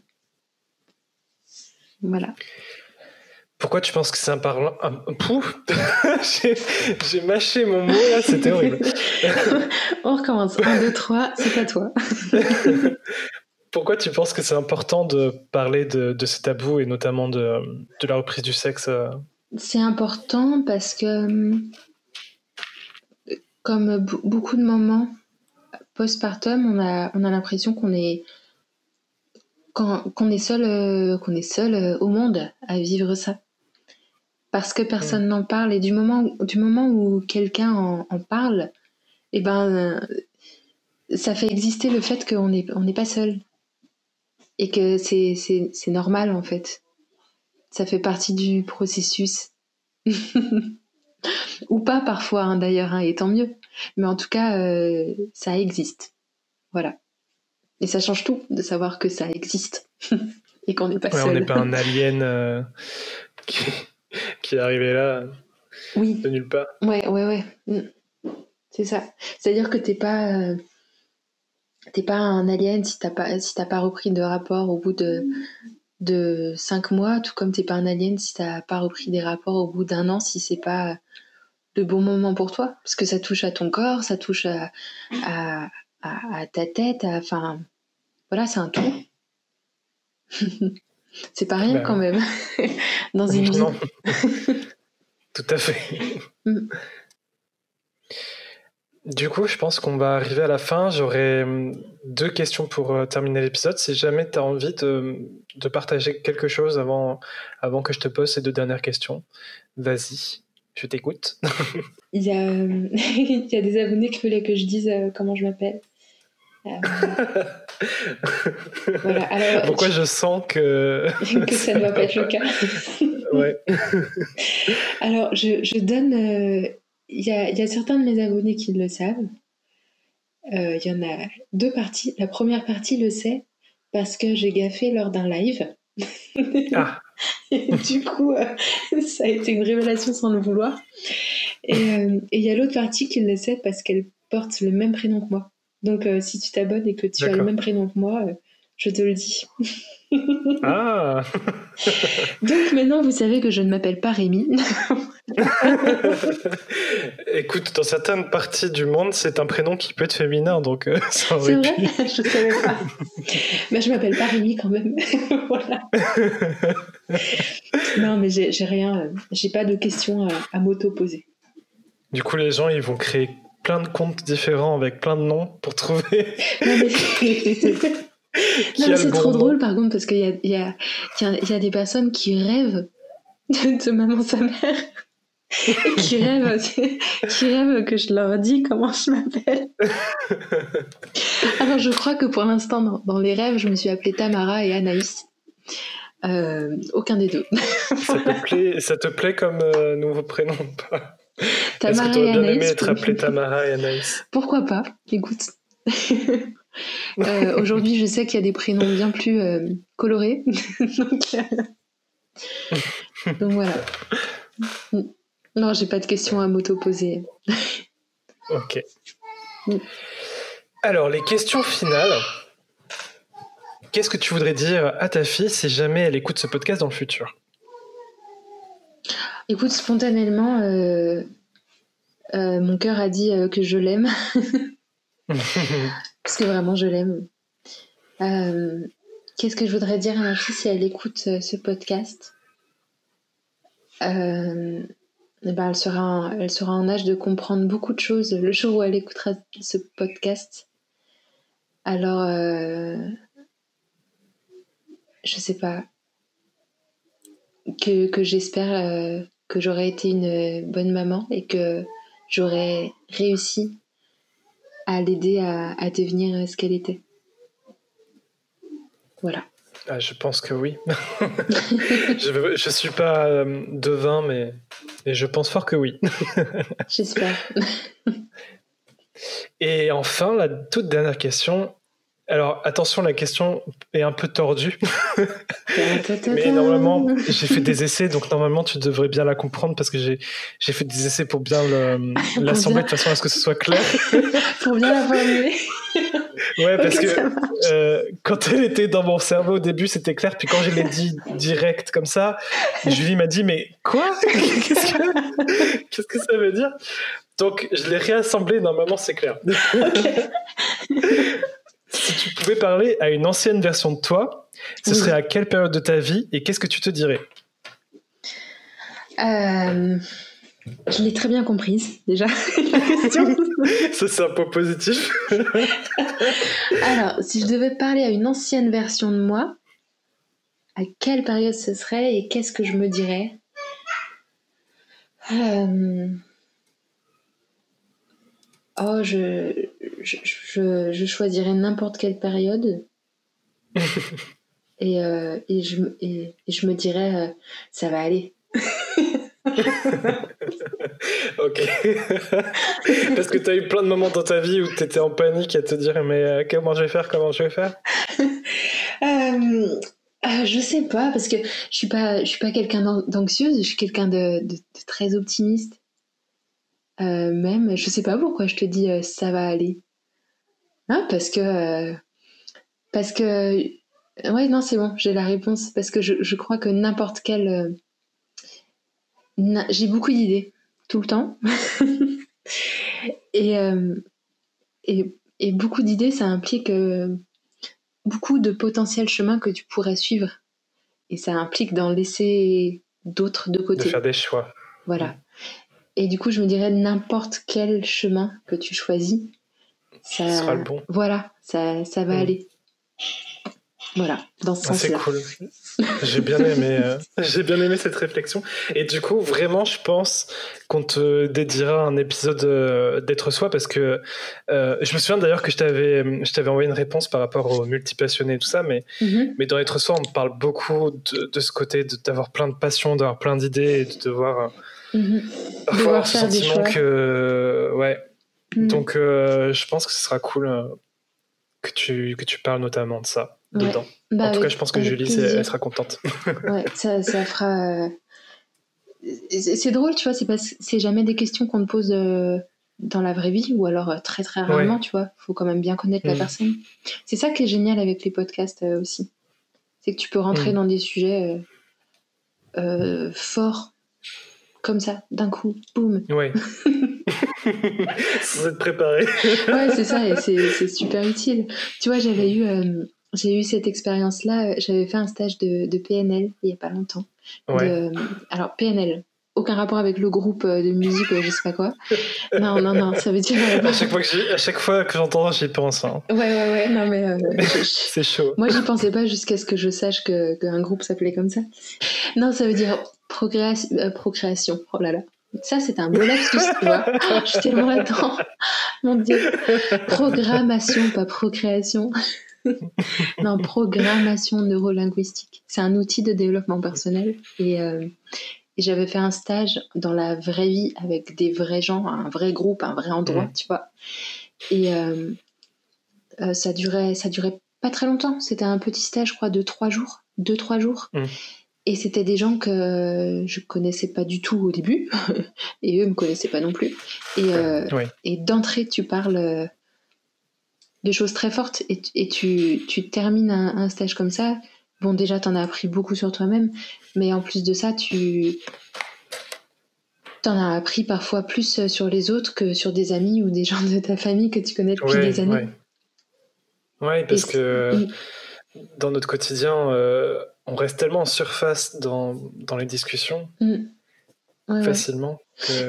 Voilà. Pourquoi tu penses que c'est un parlant... Ah, pouf j'ai, j'ai mâché mon mot, là, c'était horrible. On recommence. un, deux, trois, c'est à toi. Pourquoi tu penses que c'est important de parler de, de ces tabous, et notamment de, de la reprise du sexe? euh... C'est important parce que, comme b- beaucoup de mamans postpartum, on a, on a l'impression qu'on est, qu'on, qu'on est seul, euh, qu'on est seul euh, au monde à vivre ça. Parce que personne mmh. n'en parle. Et du moment, du moment où quelqu'un en, en parle, eh ben, ça fait exister le fait qu'on n'est on n'est pas seul. Et que c'est, c'est, c'est normal, en fait. Ça fait partie du processus. Ou pas parfois, hein, d'ailleurs, hein, et tant mieux. Mais en tout cas, euh, ça existe. Voilà. Et ça change tout de savoir que ça existe. Et qu'on n'est pas ouais, seul. On n'est pas un alien euh, qui, qui est arrivé là oui. de nulle part. Ouais, ouais, ouais. C'est ça. C'est-à-dire que t'es pas... Euh, t'es pas un alien si t'as pas, si t'as pas repris de rapport au bout de... de cinq mois, tout comme t'es pas un alien si t'as pas repris des rapports au bout d'un an, si c'est pas le bon moment pour toi, parce que ça touche à ton corps, ça touche à, à, à, à ta tête, enfin voilà, c'est un tout. C'est pas rien ben, quand même. Dans une non. vie. Tout à fait. Mm. Du coup, je pense qu'on va arriver à la fin. J'aurais deux questions pour euh, terminer l'épisode. Si jamais tu as envie de, de partager quelque chose avant, avant que je te pose ces deux dernières questions, vas-y, je t'écoute. Il y a, euh, il y a des abonnés qui voulaient que je dise euh, comment je m'appelle. Euh, voilà. Alors, pourquoi tu... je sens que... que ça ne va pas être le cas. Ouais. Alors, je, je donne... Euh... Il y, a, il y a certains de mes abonnés qui le savent. Euh, il y en a deux parties. La première partie le sait parce que j'ai gaffé lors d'un live. Ah. Et du coup, euh, ça a été une révélation sans le vouloir. Et, euh, et il y a l'autre partie qui le sait parce qu'elle porte le même prénom que moi. Donc, euh, si tu t'abonnes et que tu D'accord. as le même prénom que moi, euh, je te le dis. Ah. Donc maintenant, vous savez que je ne m'appelle pas Rémi. Écoute, dans certaines parties du monde, c'est un prénom qui peut être féminin, donc euh, ça aurait pu. C'est vrai, je savais pas. Mais je m'appelle pas Rémi quand même. Voilà. Non, mais j'ai, j'ai rien, euh, j'ai pas de questions euh, à m'auto-poser. Du coup, les gens, ils vont créer plein de comptes différents avec plein de noms pour trouver. Non, mais c'est... Non, mais c'est trop drôle par contre, parce qu'il y a, y, a, y, a, y a des personnes qui rêvent de, de Maman sa mère, qui, rêvent, qui rêvent que je leur dis comment je m'appelle. Alors je crois que pour l'instant, dans, dans les rêves, je me suis appelée Tamara et Anaïs. Euh, aucun des deux. ça, te plaît, ça te plaît comme euh, nouveau prénom pas Tamara? Est-ce que tu aurais bien aimé être appelée Tamara et Anaïs? Pourquoi pas? Écoute. Euh, aujourd'hui, je sais qu'il y a des prénoms bien plus euh, colorés. Donc, euh... Donc voilà. Non, j'ai pas de questions à m'auto-poser. Ok. Mm. Alors, les questions finales. Qu'est-ce que tu voudrais dire à ta fille si jamais elle écoute ce podcast dans le futur ? Écoute, spontanément, euh, euh, mon cœur a dit euh, que je l'aime. Parce que vraiment, je l'aime. Euh, qu'est-ce que je voudrais dire à ma fille si elle écoute euh, ce podcast ? euh, ben elle, sera en, elle sera en âge de comprendre beaucoup de choses le jour où elle écoutera ce podcast. Alors, euh, je sais pas. Que, que j'espère euh, que j'aurai été une bonne maman et que j'aurai réussi à l'aider à, à devenir ce qu'elle était. Voilà. Ah, je pense que oui. je, je suis pas euh, devin, mais, mais je pense fort que oui. J'espère. Et enfin, la toute dernière question. Alors, attention, la question est un peu tordue. Mais normalement, j'ai fait des essais, donc normalement, tu devrais bien la comprendre parce que j'ai, j'ai fait des essais pour bien le, pour l'assembler bien. De façon à ce que ce soit clair. Pour bien la formuler. Ouais, parce okay, que euh, quand elle était dans mon cerveau au début, c'était clair. Puis quand je l'ai dit direct comme ça, Julie m'a dit « Mais quoi ? Qu'est-ce que, qu'est-ce que ça veut dire ?» Donc, je l'ai réassemblé. Normalement, c'est clair. Ok. Si tu pouvais parler à une ancienne version de toi, ce oui. serait à quelle période de ta vie et qu'est-ce que tu te dirais ? euh, Je l'ai très bien comprise, déjà, la question. Ça, c'est un point positif. Alors, si je devais parler à une ancienne version de moi, à quelle période ce serait et qu'est-ce que je me dirais ? euh... Oh, je... Je, je, je choisirais n'importe quelle période et, euh, et, je, et, et je me dirais euh, ça va aller. Ok. Parce que tu as eu plein de moments dans ta vie où tu étais en panique à te dire mais euh, comment je vais faire, comment je vais faire. euh, euh, Je sais pas parce que je suis pas, je suis pas quelqu'un d'anxieuse, je suis quelqu'un de, de, de très optimiste. Euh, même, je sais pas pourquoi je te dis euh, ça va aller. Hein, parce que euh, parce que ouais non c'est bon, j'ai la réponse parce que je, je crois que n'importe quelle euh, na- j'ai beaucoup d'idées tout le temps. et, euh, et et beaucoup d'idées ça implique euh, beaucoup de potentiels chemins que tu pourrais suivre et ça implique d'en laisser d'autres de côté. De faire des choix. Voilà. Mmh. Et du coup, je me dirais n'importe quel chemin que tu choisis, ça sera le bon. Voilà, ça, ça va mmh. aller. Voilà, dans ce ah, sens-là. C'est cool. J'ai bien aimé, euh, j'ai bien aimé cette réflexion. Et du coup, vraiment, je pense qu'on te dédiera un épisode euh, d'être soi parce que euh, je me souviens d'ailleurs que je t'avais, je t'avais envoyé une réponse par rapport aux multipassionnés et tout ça, mais mmh. mais dans être soi, on parle beaucoup de, de ce côté de, d'avoir plein de passions, d'avoir plein d'idées et de devoir euh, Mmh. parfois ce sentiment que ouais mmh. donc euh, je pense que ce sera cool euh, que tu que tu parles notamment de ça ouais. dedans bah, en tout avec, cas je pense que Julie elle sera contente ouais ça ça fera c'est, c'est drôle tu vois c'est pas c'est jamais des questions qu'on te pose euh, dans la vraie vie ou alors euh, très très rarement ouais. tu vois faut quand même bien connaître mmh. la personne c'est ça qui est génial avec les podcasts euh, aussi c'est que tu peux rentrer mmh. dans des sujets euh, euh, forts comme ça, d'un coup, boum. Ouais. Sans être préparé. Ouais, c'est ça, et c'est, c'est super utile. Tu vois, j'avais eu, euh, j'ai eu cette expérience-là. J'avais fait un stage de, de P N L il n'y a pas longtemps. Ouais. De, alors, P N L, aucun rapport avec le groupe de musique, je sais pas quoi. Non, non, non, ça veut dire. À chaque fois que, j'ai, à chaque fois que j'entends, j'y pense. Hein. Ouais, ouais, ouais, non, mais. Euh, je, je... C'est chaud. Moi, j'y pensais pas jusqu'à ce que je sache que, qu'un groupe s'appelait comme ça. Non, ça veut dire. Procréation, euh, procréation, oh là là, ça c'est un beau lapsus, tu vois. Ah, je suis tellement là-dedans, mon Dieu. Programmation, pas procréation. Non, programmation neurolinguistique. C'est un outil de développement personnel. Et, euh, et j'avais fait un stage dans la vraie vie avec des vrais gens, un vrai groupe, un vrai endroit, mmh. tu vois. Et euh, euh, ça durait, ça durait pas très longtemps. C'était un petit stage, je crois, de trois jours, deux trois jours. Mmh. Et c'était des gens que je connaissais pas du tout au début, et eux me connaissaient pas non plus. Et, euh, oui. et d'entrée, tu parles de choses très fortes et, et tu, tu termines un, un stage comme ça. Bon, déjà, t'en as appris beaucoup sur toi-même, mais en plus de ça, tu t'en as appris parfois plus sur les autres que sur des amis ou des gens de ta famille que tu connais depuis ouais, des années. Ouais. Oui, parce que dans notre quotidien, euh, on reste tellement en surface dans, dans les discussions, mmh. ouais, facilement,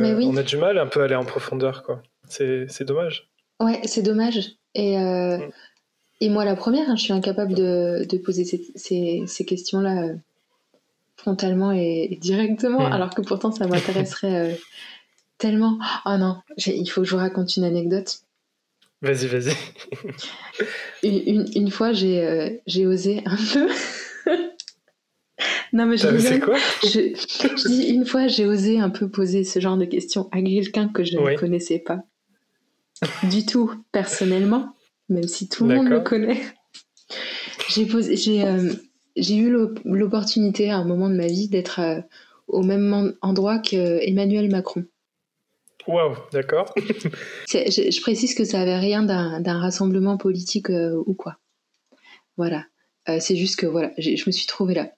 ouais. Oui. On a du mal un peu à aller en profondeur, quoi. C'est, c'est dommage. Ouais, c'est dommage. Et, euh, mmh. et moi, la première, hein, je suis incapable de, de poser ces, ces, ces questions-là euh, frontalement et, et directement, mmh. alors que pourtant, ça m'intéresserait euh, tellement. Oh non, j'ai, il faut que je vous raconte une anecdote. Vas-y, vas-y. une, une, une fois, j'ai, euh, j'ai osé un peu. Non, mais je disais quoi je, je dis, une fois, j'ai osé un peu poser ce genre de questions à quelqu'un que je oui. ne connaissais pas du tout, personnellement, même si tout le D'accord. monde me connaît. J'ai, posé, j'ai, euh, j'ai eu l'op- l'opportunité à un moment de ma vie d'être euh, au même endroit qu'Emmanuel Macron. Waouh, d'accord. C'est, je, je précise que ça n'avait rien d'un, d'un rassemblement politique euh, ou quoi. Voilà. Euh, c'est juste que voilà, je me suis trouvée là.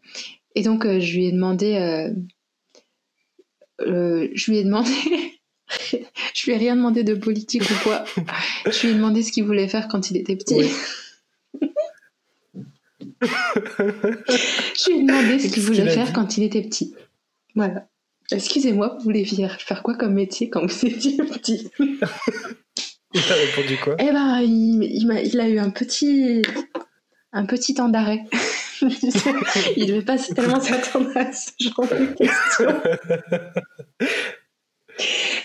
Et donc, euh, je lui ai demandé... Euh, euh, je lui ai demandé... je lui ai rien demandé de politique ou quoi. Je lui ai demandé ce qu'il voulait faire quand il était petit. Oui. Je lui ai demandé ce qu'il voulait faire quand il était petit. Voilà. Excusez-moi, vous voulez faire quoi comme métier quand vous étiez petit? Il t'a répondu quoi? Eh ben, il, il, m'a, il a eu un petit, un petit temps d'arrêt. Il devait pas tellement s'attendre à ce genre de questions.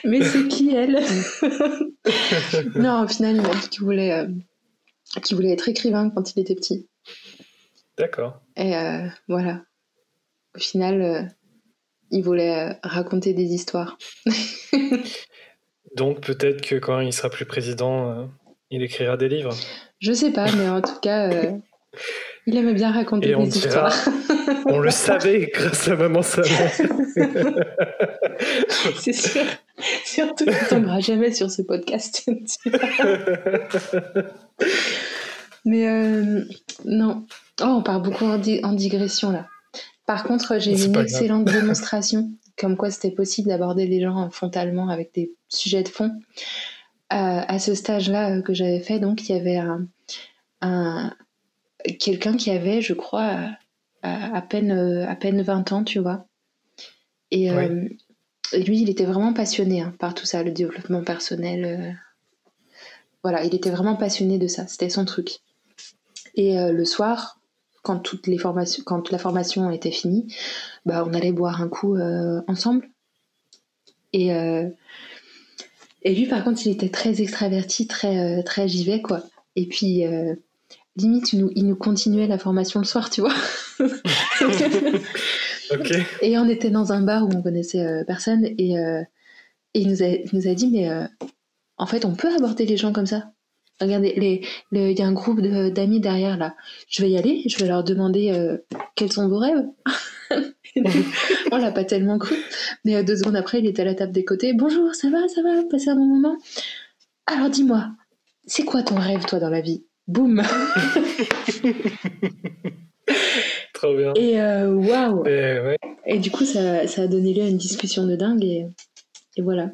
Mais c'est qui elle? Non, au final, il m'a dit qu'il voulait, euh, qu'il voulait être écrivain quand il était petit. D'accord. Et euh, voilà. Au final. Euh, Il voulait raconter des histoires. Donc peut-être que quand il sera plus président, euh, il écrira des livres. Je sais pas, mais en tout cas, euh, il aimait bien raconter Et des on histoires. Dira, on le savait grâce à Maman sa mère. C'est sûr. Surtout, tu tomberas jamais sur ce podcast. Mais euh, non. Oh, on part beaucoup en, di- en digression là. Par contre, j'ai eu une excellente grave. démonstration comme quoi c'était possible d'aborder les gens frontalement avec des sujets de fond. Euh, à ce stage-là euh, que j'avais fait, donc, il y avait un, un, quelqu'un qui avait, je crois, à, à, peine, euh, à peine vingt ans, tu vois. Et euh, ouais. lui, il était vraiment passionné hein, par tout ça, le développement personnel. Euh... Voilà, il était vraiment passionné de ça, c'était son truc. Et euh, le soir... Quand, toutes les formations, quand la formation était finie, bah on allait boire un coup euh, ensemble. Et, euh, et lui, par contre, il était très extraverti, très, très givet, quoi. Et puis, euh, limite, il nous, il nous continuait la formation le soir, tu vois. Okay. Et on était dans un bar où on connaissait euh, personne. Et, euh, et il, nous a, il nous a dit, mais euh, en fait, on peut aborder les gens comme ça. Regardez, les, les, y a un groupe de, d'amis derrière là. Je vais y aller, je vais leur demander euh, quels sont vos rêves. On l'a pas tellement cru, mais euh, deux secondes après, il était à la table des côtés. Bonjour, ça va, ça va, passez un bon moment. Alors dis-moi, c'est quoi ton rêve toi dans la vie? Boum. Trop bien. Et waouh. Wow. Et, ouais. Et du coup, ça, ça a donné lieu à une discussion de dingue et, et voilà.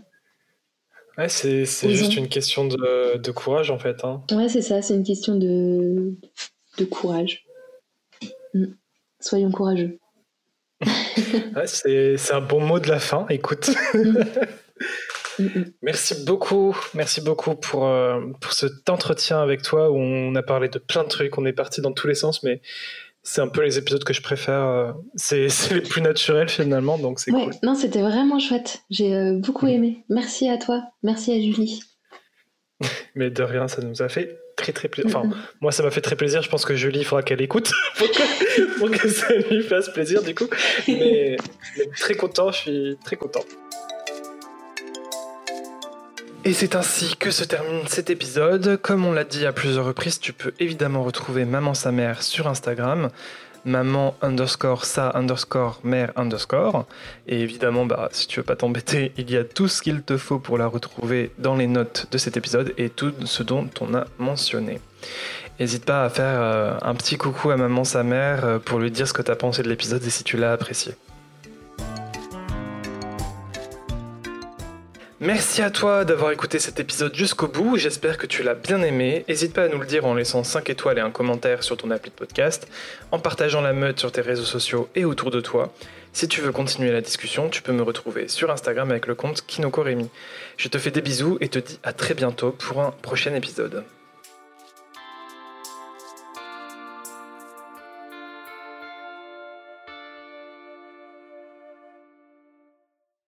Ouais, c'est, c'est juste une question de, de courage en fait. Hein. Ouais, c'est ça, c'est une question de, de courage. Mm. Soyons courageux. Ouais, c'est, c'est un bon mot de la fin, écoute. Mm. Merci beaucoup, merci beaucoup pour, euh, pour cet entretien avec toi où on a parlé de plein de trucs, on est parti dans tous les sens, mais c'est un peu les épisodes que je préfère, euh, c'est, c'est les plus naturels finalement, donc c'est ouais, cool. Non, c'était vraiment chouette, j'ai euh, beaucoup mmh. aimé. Merci à toi, merci à Julie. Mais de rien, ça nous a fait très très plaisir. Enfin, mmh. moi ça m'a fait très plaisir, je pense que Julie, il faudra qu'elle écoute pour, que, pour que ça lui fasse plaisir du coup. Mais, mais très content, je suis très content. Et c'est ainsi que se termine cet épisode. Comme on l'a dit à plusieurs reprises, tu peux évidemment retrouver Maman sa mère sur Instagram. maman underscore sa underscore mère underscore. Et évidemment, bah, si tu veux pas t'embêter, il y a tout ce qu'il te faut pour la retrouver dans les notes de cet épisode et tout ce dont on a mentionné. N'hésite pas à faire un petit coucou à Maman sa mère pour lui dire ce que tu as pensé de l'épisode et si tu l'as apprécié. Merci à toi d'avoir écouté cet épisode jusqu'au bout, j'espère que tu l'as bien aimé. N'hésite pas à nous le dire en laissant cinq étoiles et un commentaire sur ton appli de podcast, en partageant la meute sur tes réseaux sociaux et autour de toi. Si tu veux continuer la discussion, tu peux me retrouver sur Instagram avec le compte KinokoRémi. Je te fais des bisous et te dis à très bientôt pour un prochain épisode.